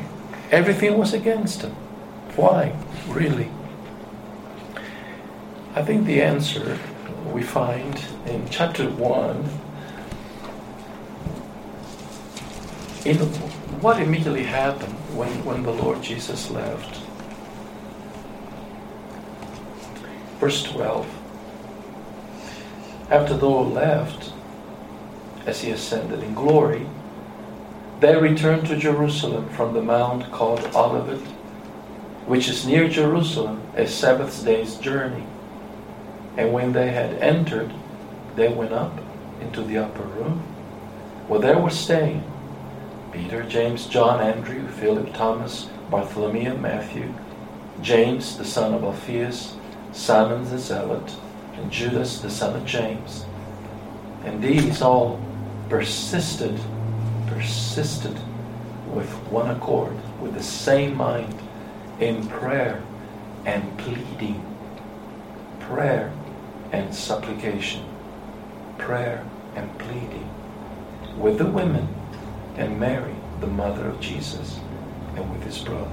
Everything was against him. Why, really? I think the answer we find in chapter one, in what immediately happened when, when the Lord Jesus left. Verse twelve. After the Lord left, as he ascended in glory, they returned to Jerusalem from the mount called Olivet, which is near Jerusalem, a Sabbath day's journey. And when they had entered, they went up into the upper room, where there were staying Peter, James, John, Andrew, Philip, Thomas, Bartholomew, Matthew, James, the son of Alphaeus, Simon the Zealot, and Judas, the son of James. And these all persisted, persisted with one accord, with the same mind, in prayer and pleading, prayer and supplication, prayer and pleading, with the women and Mary, the mother of Jesus, and with his brothers.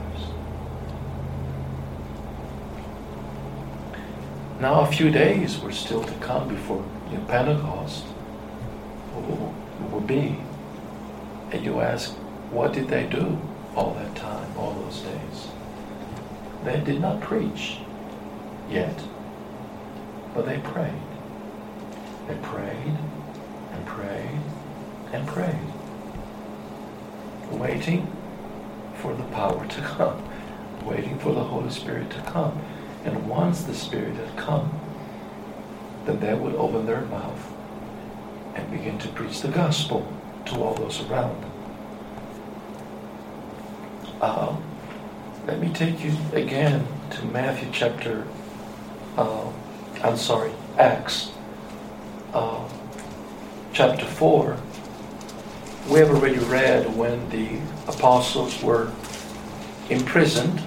Now a few days were still to come before the Pentecost. Oh, it would be. And you ask, what did they do all that time, all those days? They did not preach yet, but they prayed. They prayed and prayed and prayed, waiting for the power to come, waiting for the Holy Spirit to come. And once the Spirit had come, then they would open their mouth and begin to preach the gospel to all those around them. Uh, let me take you again to Matthew chapter, uh, I'm sorry, Acts uh, chapter four. We have already read when the apostles were imprisoned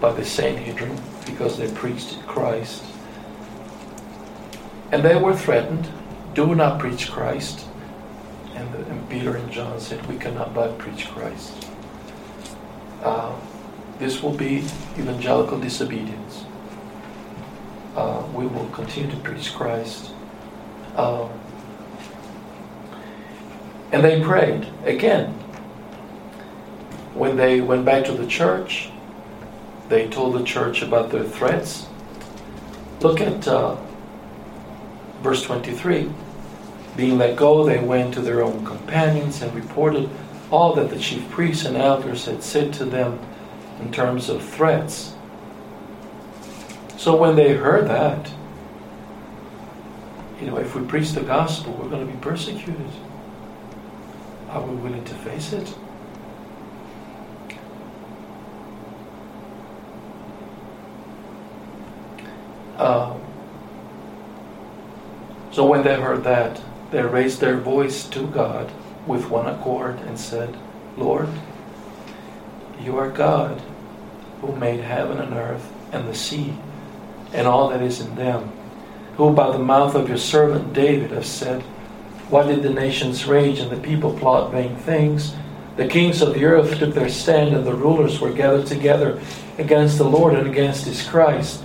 by the Sanhedrin because they preached Christ. And they were threatened, do not preach Christ. And, the, and Peter and John said, we cannot but preach Christ. Uh, this will be evangelical disobedience. Uh, we will continue to preach Christ. Uh, and they prayed again. When they went back to the church, they told the church about their threats. Look at uh, verse twenty-three. Being let go, they went to their own companions and reported all that the chief priests and elders had said to them in terms of threats. So when they heard that, you know, if we preach the gospel, we're going to be persecuted. Are we willing to face it? Uh, so when they heard that, they raised their voice to God with one accord and said, Lord, you are God who made heaven and earth and the sea and all that is in them, who by the mouth of your servant David have said, why did the nations rage and the people plot vain things? The kings of the earth took their stand and the rulers were gathered together against the Lord and against his Christ.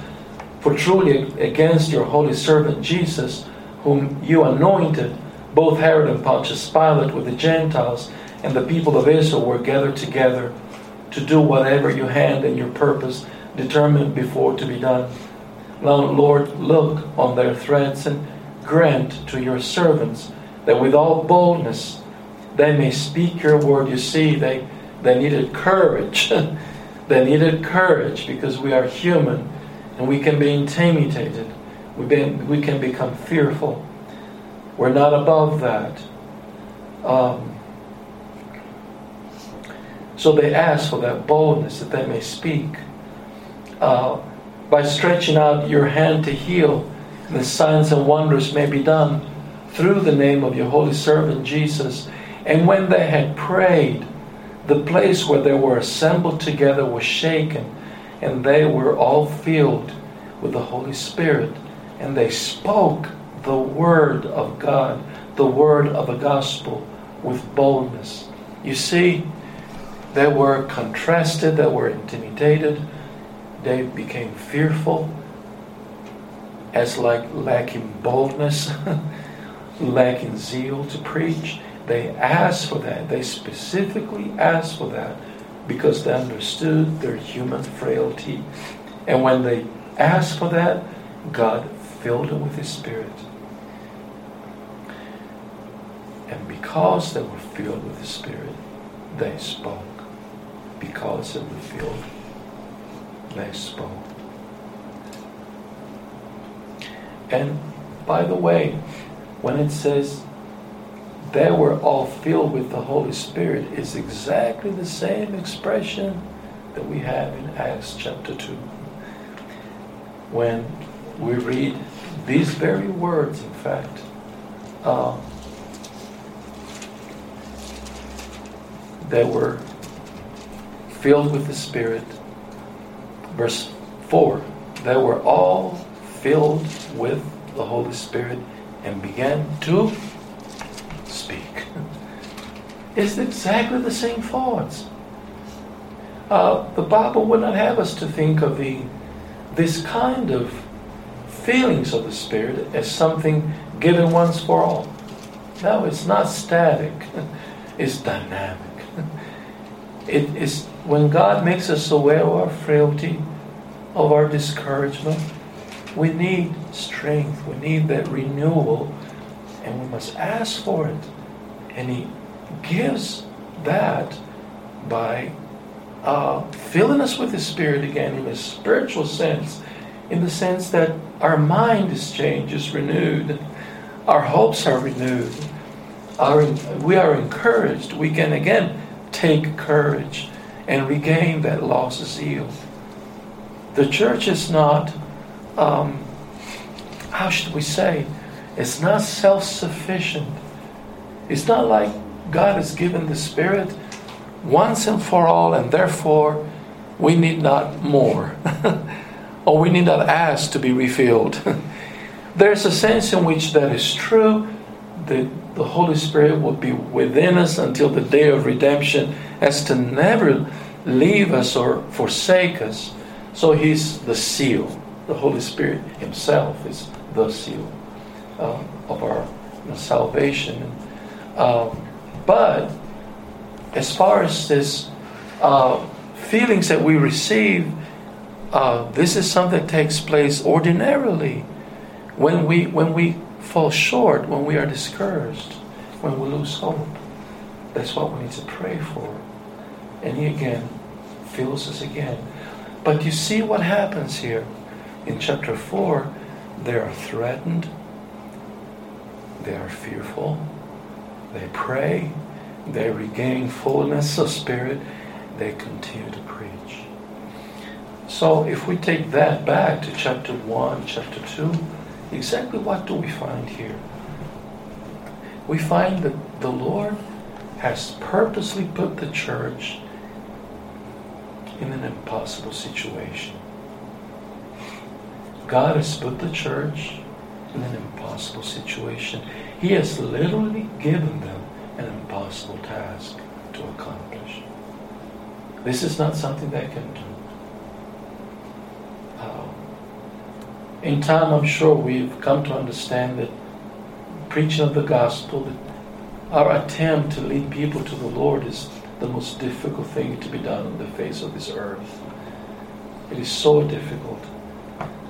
For truly against your holy servant Jesus, whom you anointed, both Herod and Pontius Pilate with the Gentiles and the people of Israel were gathered together to do whatever your hand and your purpose determined before to be done. Now, Lord, look on their threats and grant to your servants that with all boldness they may speak your word. You see, they, they needed courage. They needed courage because we are human. And we can be intimidated. We can, we can become fearful. We're not above that. Um, so they ask for that boldness that they may speak. Uh, by stretching out your hand to heal, the signs and wonders may be done through the name of your holy servant Jesus. And when they had prayed, the place where they were assembled together was shaken. And they were all filled with the Holy Spirit. And they spoke the word of God, the word of the gospel, with boldness. You see, they were contrasted, they were intimidated, they became fearful, as like lacking boldness, lacking zeal to preach. They asked for that. They specifically asked for that, because they understood their human frailty. And when they asked for that, God filled them with His Spirit. And because they were filled with the Spirit, they spoke. Because they were filled, they spoke. And by the way, when it says they were all filled with the Holy Spirit, is exactly the same expression that we have in Acts chapter two. When we read these very words, in fact, uh, they were filled with the Spirit. Verse four, they were all filled with the Holy Spirit and began to speak. It's exactly the same thoughts. Uh, the Bible would not have us to think of the this kind of feelings of the Spirit as something given once for all. No, it's not static. It's dynamic. It is when God makes us aware of our frailty, of our discouragement, we need strength. We need that renewal. And we must ask for it. And He gives that by uh, filling us with His Spirit again in a spiritual sense, in the sense that our mind is changed, is renewed. Our hopes are renewed. Our, we are encouraged. We can again take courage and regain that lost zeal. The church is not, um, how should we say, it's not self-sufficient. It's not like God has given the Spirit once and for all, and therefore we need not more. Or we need not ask to be refilled. There's a sense in which that is true, that the Holy Spirit will be within us until the day of redemption, as to never leave us or forsake us. So He's the seal. The Holy Spirit Himself is the seal uh, of our salvation. Uh, but as far as this uh, feelings that we receive, uh, this is something that takes place ordinarily when we when we fall short, when we are discouraged, when we lose hope. That's what we need to pray for. And He again fills us again. But you see what happens here. In chapter four, they are threatened, they are fearful, they pray, they regain fullness of spirit, they continue to preach. So if we take that back to chapter one, chapter two, exactly what do we find here? We find that the Lord has purposely put the church in an impossible situation. God has put the church in an impossible situation. He has literally given them an impossible task to accomplish. This is not something they can do. Uh, in time, I'm sure we've come to understand that preaching of the gospel, that our attempt to lead people to the Lord is the most difficult thing to be done on the face of this earth. It is so difficult.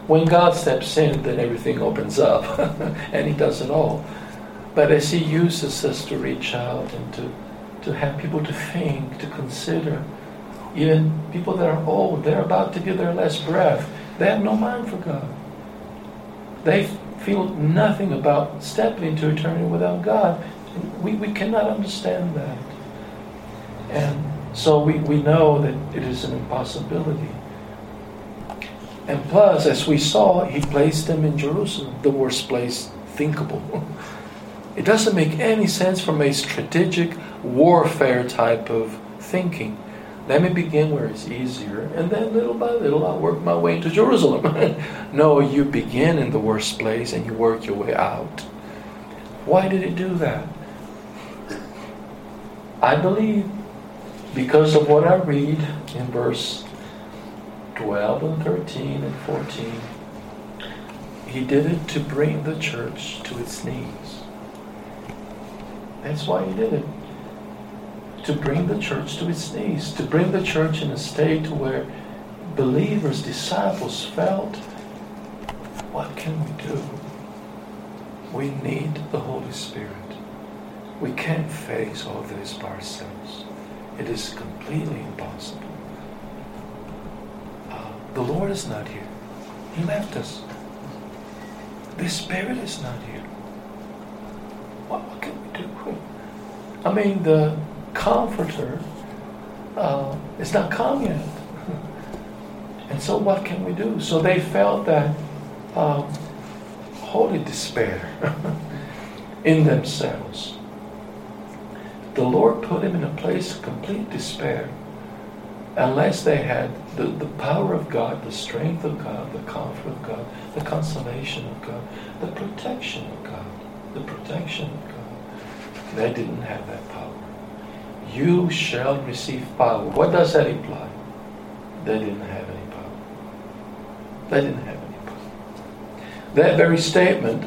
When God steps in, then everything opens up, and He does it all. But as He uses us to reach out and to, to have people to think, to consider, even people that are old, they're about to give their last breath. They have no mind for God. They feel nothing about stepping into eternity without God. We, we cannot understand that. And so we, we know that it is an impossibility. And plus, as we saw, He placed them in Jerusalem, the worst place thinkable. It doesn't make any sense from a strategic warfare type of thinking. Let me begin where it's easier, and then little by little I'll work my way into Jerusalem. No, you begin in the worst place and you work your way out. Why did it do that? I believe because of what I read in verse twelve and thirteen and fourteen. He did it to bring the church to its knees. That's why He did it. To bring the church to its knees. To bring the church in a state where believers, disciples felt, what can we do? We need the Holy Spirit. We can't face all this by ourselves. It is completely impossible. The Lord is not here. He left us. The Spirit is not here. What, what can we do? I mean, the Comforter uh, is not come yet. And so what can we do? So they felt that um, holy despair in themselves. The Lord put them in a place of complete despair. Unless they had the, the power of God, the strength of God, the comfort of God, the consolation of God, the protection of God, the protection of God. They didn't have that power. You shall receive power. What does that imply? They didn't have any power. They didn't have any power. That very statement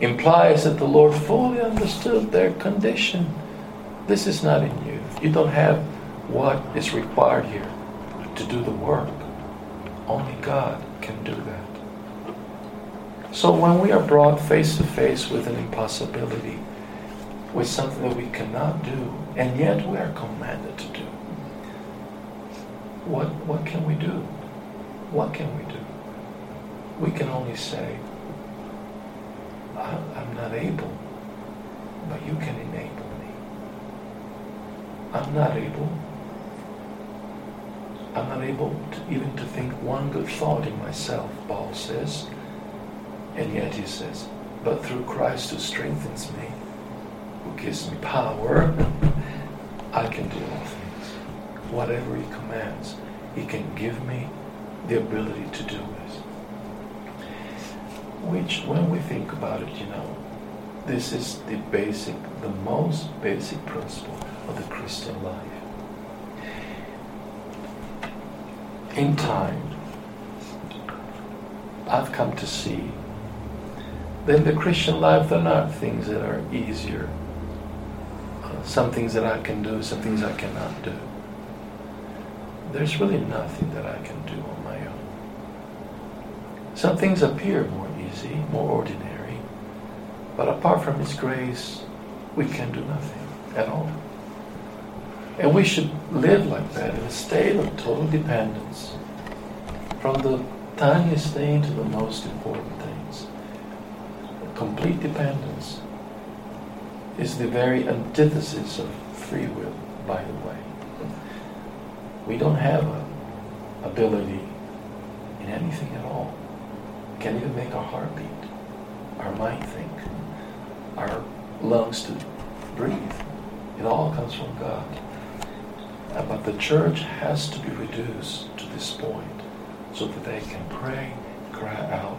implies that the Lord fully understood their condition. This is not in you. You don't have what is required here to do the work. Only God can do that. So when we are brought face to face with an impossibility, with something that we cannot do, and yet we are commanded to do, what what can we do? What can we do? We can only say, I'm not able, but you can enable me. I'm not able. I'm not able to, even to think one good thought in myself, Paul says. And yet he says, but through Christ who strengthens me, who gives me power, I can do all things. Whatever He commands, He can give me the ability to do this. Which, when we think about it, you know, this is the basic, the most basic principle of the Christian life. In time, I've come to see that in the Christian life, there are not things that are easier. Uh, some things that I can do, some things I cannot do. There's really nothing that I can do on my own. Some things appear more easy, more ordinary, but apart from His grace, we can do nothing at all. And we should live like that, in a state of total dependence, from the tiniest thing to the most important things. Complete dependence is the very antithesis of free will, by the way. We don't have an ability in anything at all. We can't even make our heart beat, our mind think, our lungs to breathe. It all comes from God. But the church has to be reduced to this point so that they can pray, cry out,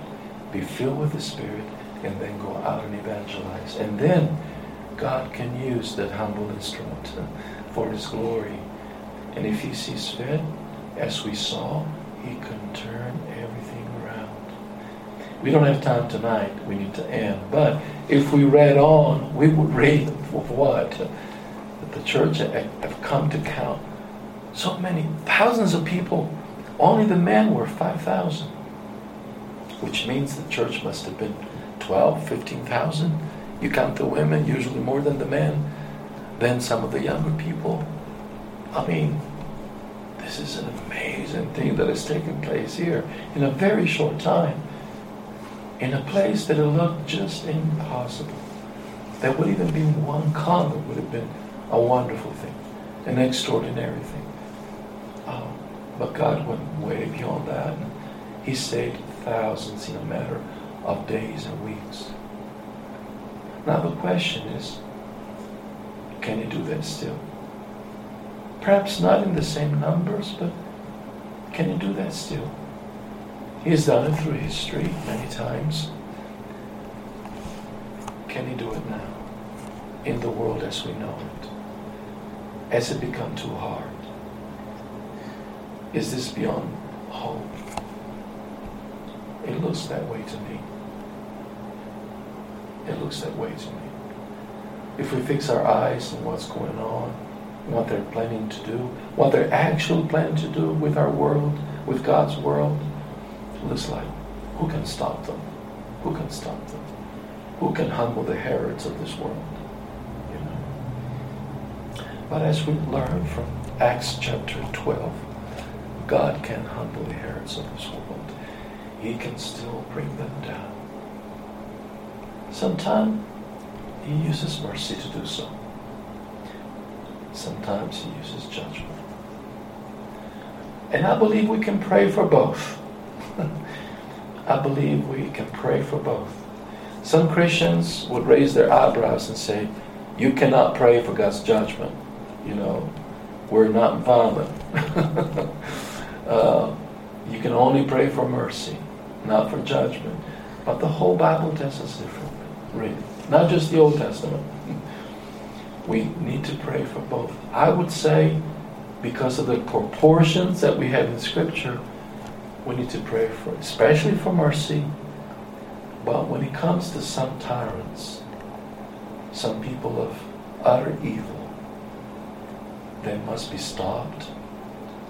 be filled with the Spirit, and then go out and evangelize. And then God can use that humble instrument for His glory. And if He sees fit, as we saw, He can turn everything around. We don't have time tonight. We need to end. But if we read on, we would read for what? That the church have come to count so many thousands of people. Only the men were five thousand, which means the church must have been twelve, fifteen thousand. You count the women, usually more than the men, then some of the younger people. I mean, this is an amazing thing that has taken place here in a very short time, in a place that it looked just impossible. There would even be one convert would have been a wonderful thing, an extraordinary thing. Um, but God went way beyond that. He saved thousands in a matter of days and weeks. Now the question is, can He do that still? Perhaps not in the same numbers, but can He do that still? He has done it through history many times. Can He do it now, in the world as we know it? Has it become too hard? Is this beyond hope? It looks that way to me. It looks that way to me. If we fix our eyes on what's going on, what they're planning to do, what they're actually planning to do with our world, with God's world. It looks like, who can stop them? Who can stop them? Who can humble the Herods of this world? You know. But as we learn from Acts chapter twelve, God can humble the Herods of this world. He can still bring them down. Sometimes He uses mercy to do so. Sometimes He uses judgment. And I believe we can pray for both. I believe we can pray for both. Some Christians would raise their eyebrows and say, you cannot pray for God's judgment. You know, we're not violent. uh, you can only pray for mercy, not for judgment. But the whole Bible tells us differently, really. Not just the Old Testament. We need to pray for both. I would say, because of the proportions that we have in Scripture, we need to pray for, especially for mercy. But when it comes to some tyrants, some people of utter evil, they must be stopped.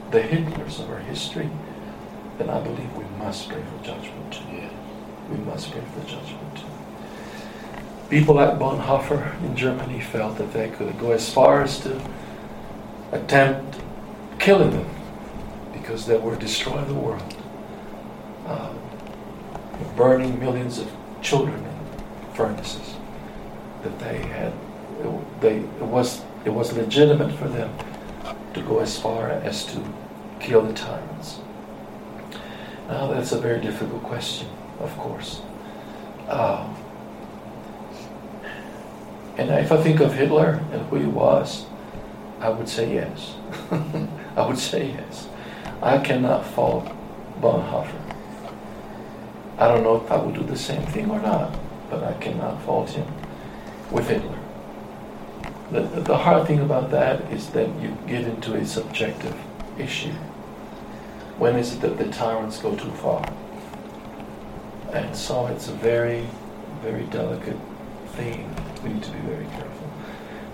The Hitlers of our history, then I believe we must pray for judgment too. Yeah. We must pray for judgment too. People like Bonhoeffer in Germany felt that they could go as far as to attempt killing them because they were destroying the world, uh, burning millions of children in furnaces. That they had, it, they it was it was legitimate for them to go as far as to kill the tyrants. Now that's a very difficult question, of course. Uh, And if I think of Hitler and who he was, I would say yes. I would say yes. I cannot fault Bonhoeffer. I don't know if I would do the same thing or not, but I cannot fault him with Hitler. The, the, the hard thing about that is that you get into a subjective issue. When is it that the tyrants go too far? And so it's a very, very delicate thing. We need to be very careful.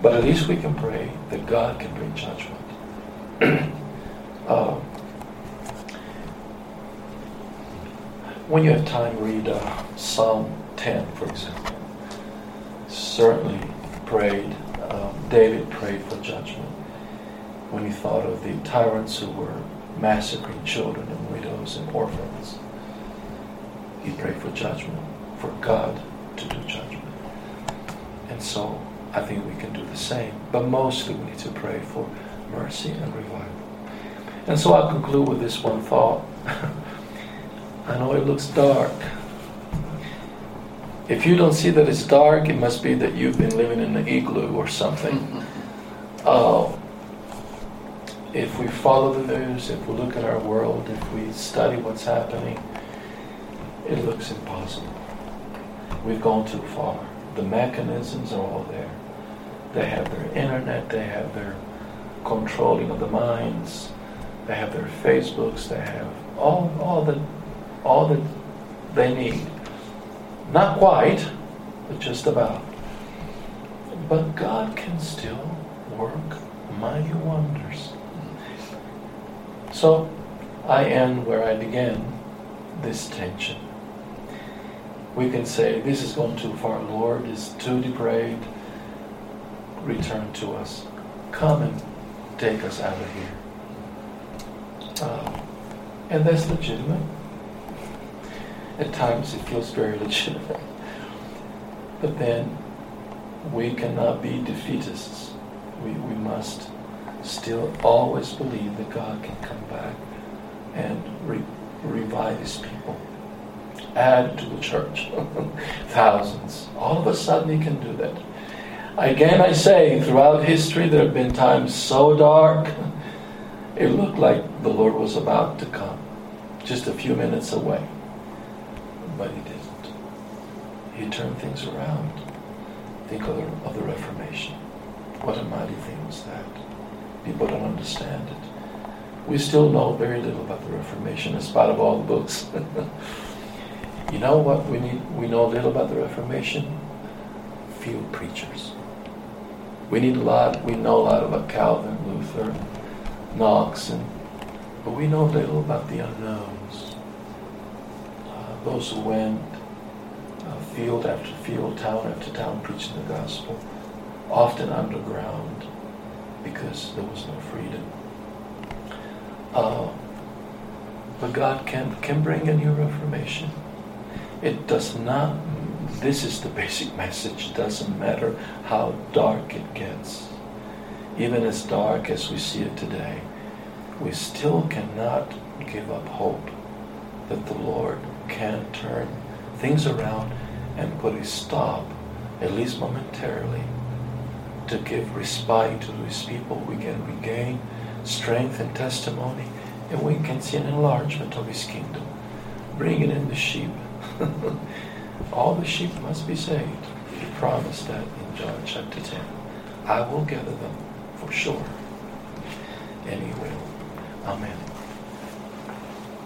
But at least we can pray that God can bring judgment. uh, When you have time, read uh, Psalm ten, for example. Certainly prayed, um, David prayed for judgment when he thought of the tyrants who were massacring children and widows and orphans. He prayed for judgment, for God to do judgment. And so I think we can do the same. But mostly we need to pray for mercy and revival. And so I'll conclude with this one thought. I know it looks dark. If you don't see that it's dark, it must be that you've been living in the igloo or something. Uh, if we follow the news, if we look at our world, if we study what's happening, it looks impossible. We've gone too far. The mechanisms are all there. They have their internet, they have their controlling of the minds, they have their Facebooks, they have all, all the all that they need. Not quite, but just about. But God can still work mighty wonders. So I end where I began, this tension. We can say, this is going too far, Lord, it's too depraved. Return to us. Come and take us out of here. Uh, and that's legitimate. At times it feels very legitimate. But then we cannot be defeatists. We we must still always believe that God can come back and re- revive his people. Add to the church. Thousands. All of a sudden he can do that. Again I say, throughout history there have been times so dark, it looked like the Lord was about to come. Just a few minutes away. But he didn't. He turned things around. Think of the, of the Reformation. What a mighty thing was that. People don't understand it. We still know very little about the Reformation in spite of all the books. You know what we need? We know little about the Reformation. Few preachers. We need a lot. We know a lot about Calvin, Luther, Knox, and, but we know little about the unknowns. Those who went uh, field after field, town after town, preaching the gospel, often underground, because there was no freedom. Uh, but God can can bring a new reformation. It does not. This is the basic message. It doesn't matter how dark it gets. Even as dark as we see it today, we still cannot give up hope that the Lord can turn things around and put a stop, at least momentarily, to give respite to these people. We can regain strength and testimony, and we can see an enlargement of his kingdom, bringing in the sheep. All the sheep must be saved. He promised that in John chapter ten. I will gather them for sure, and he will. Amen.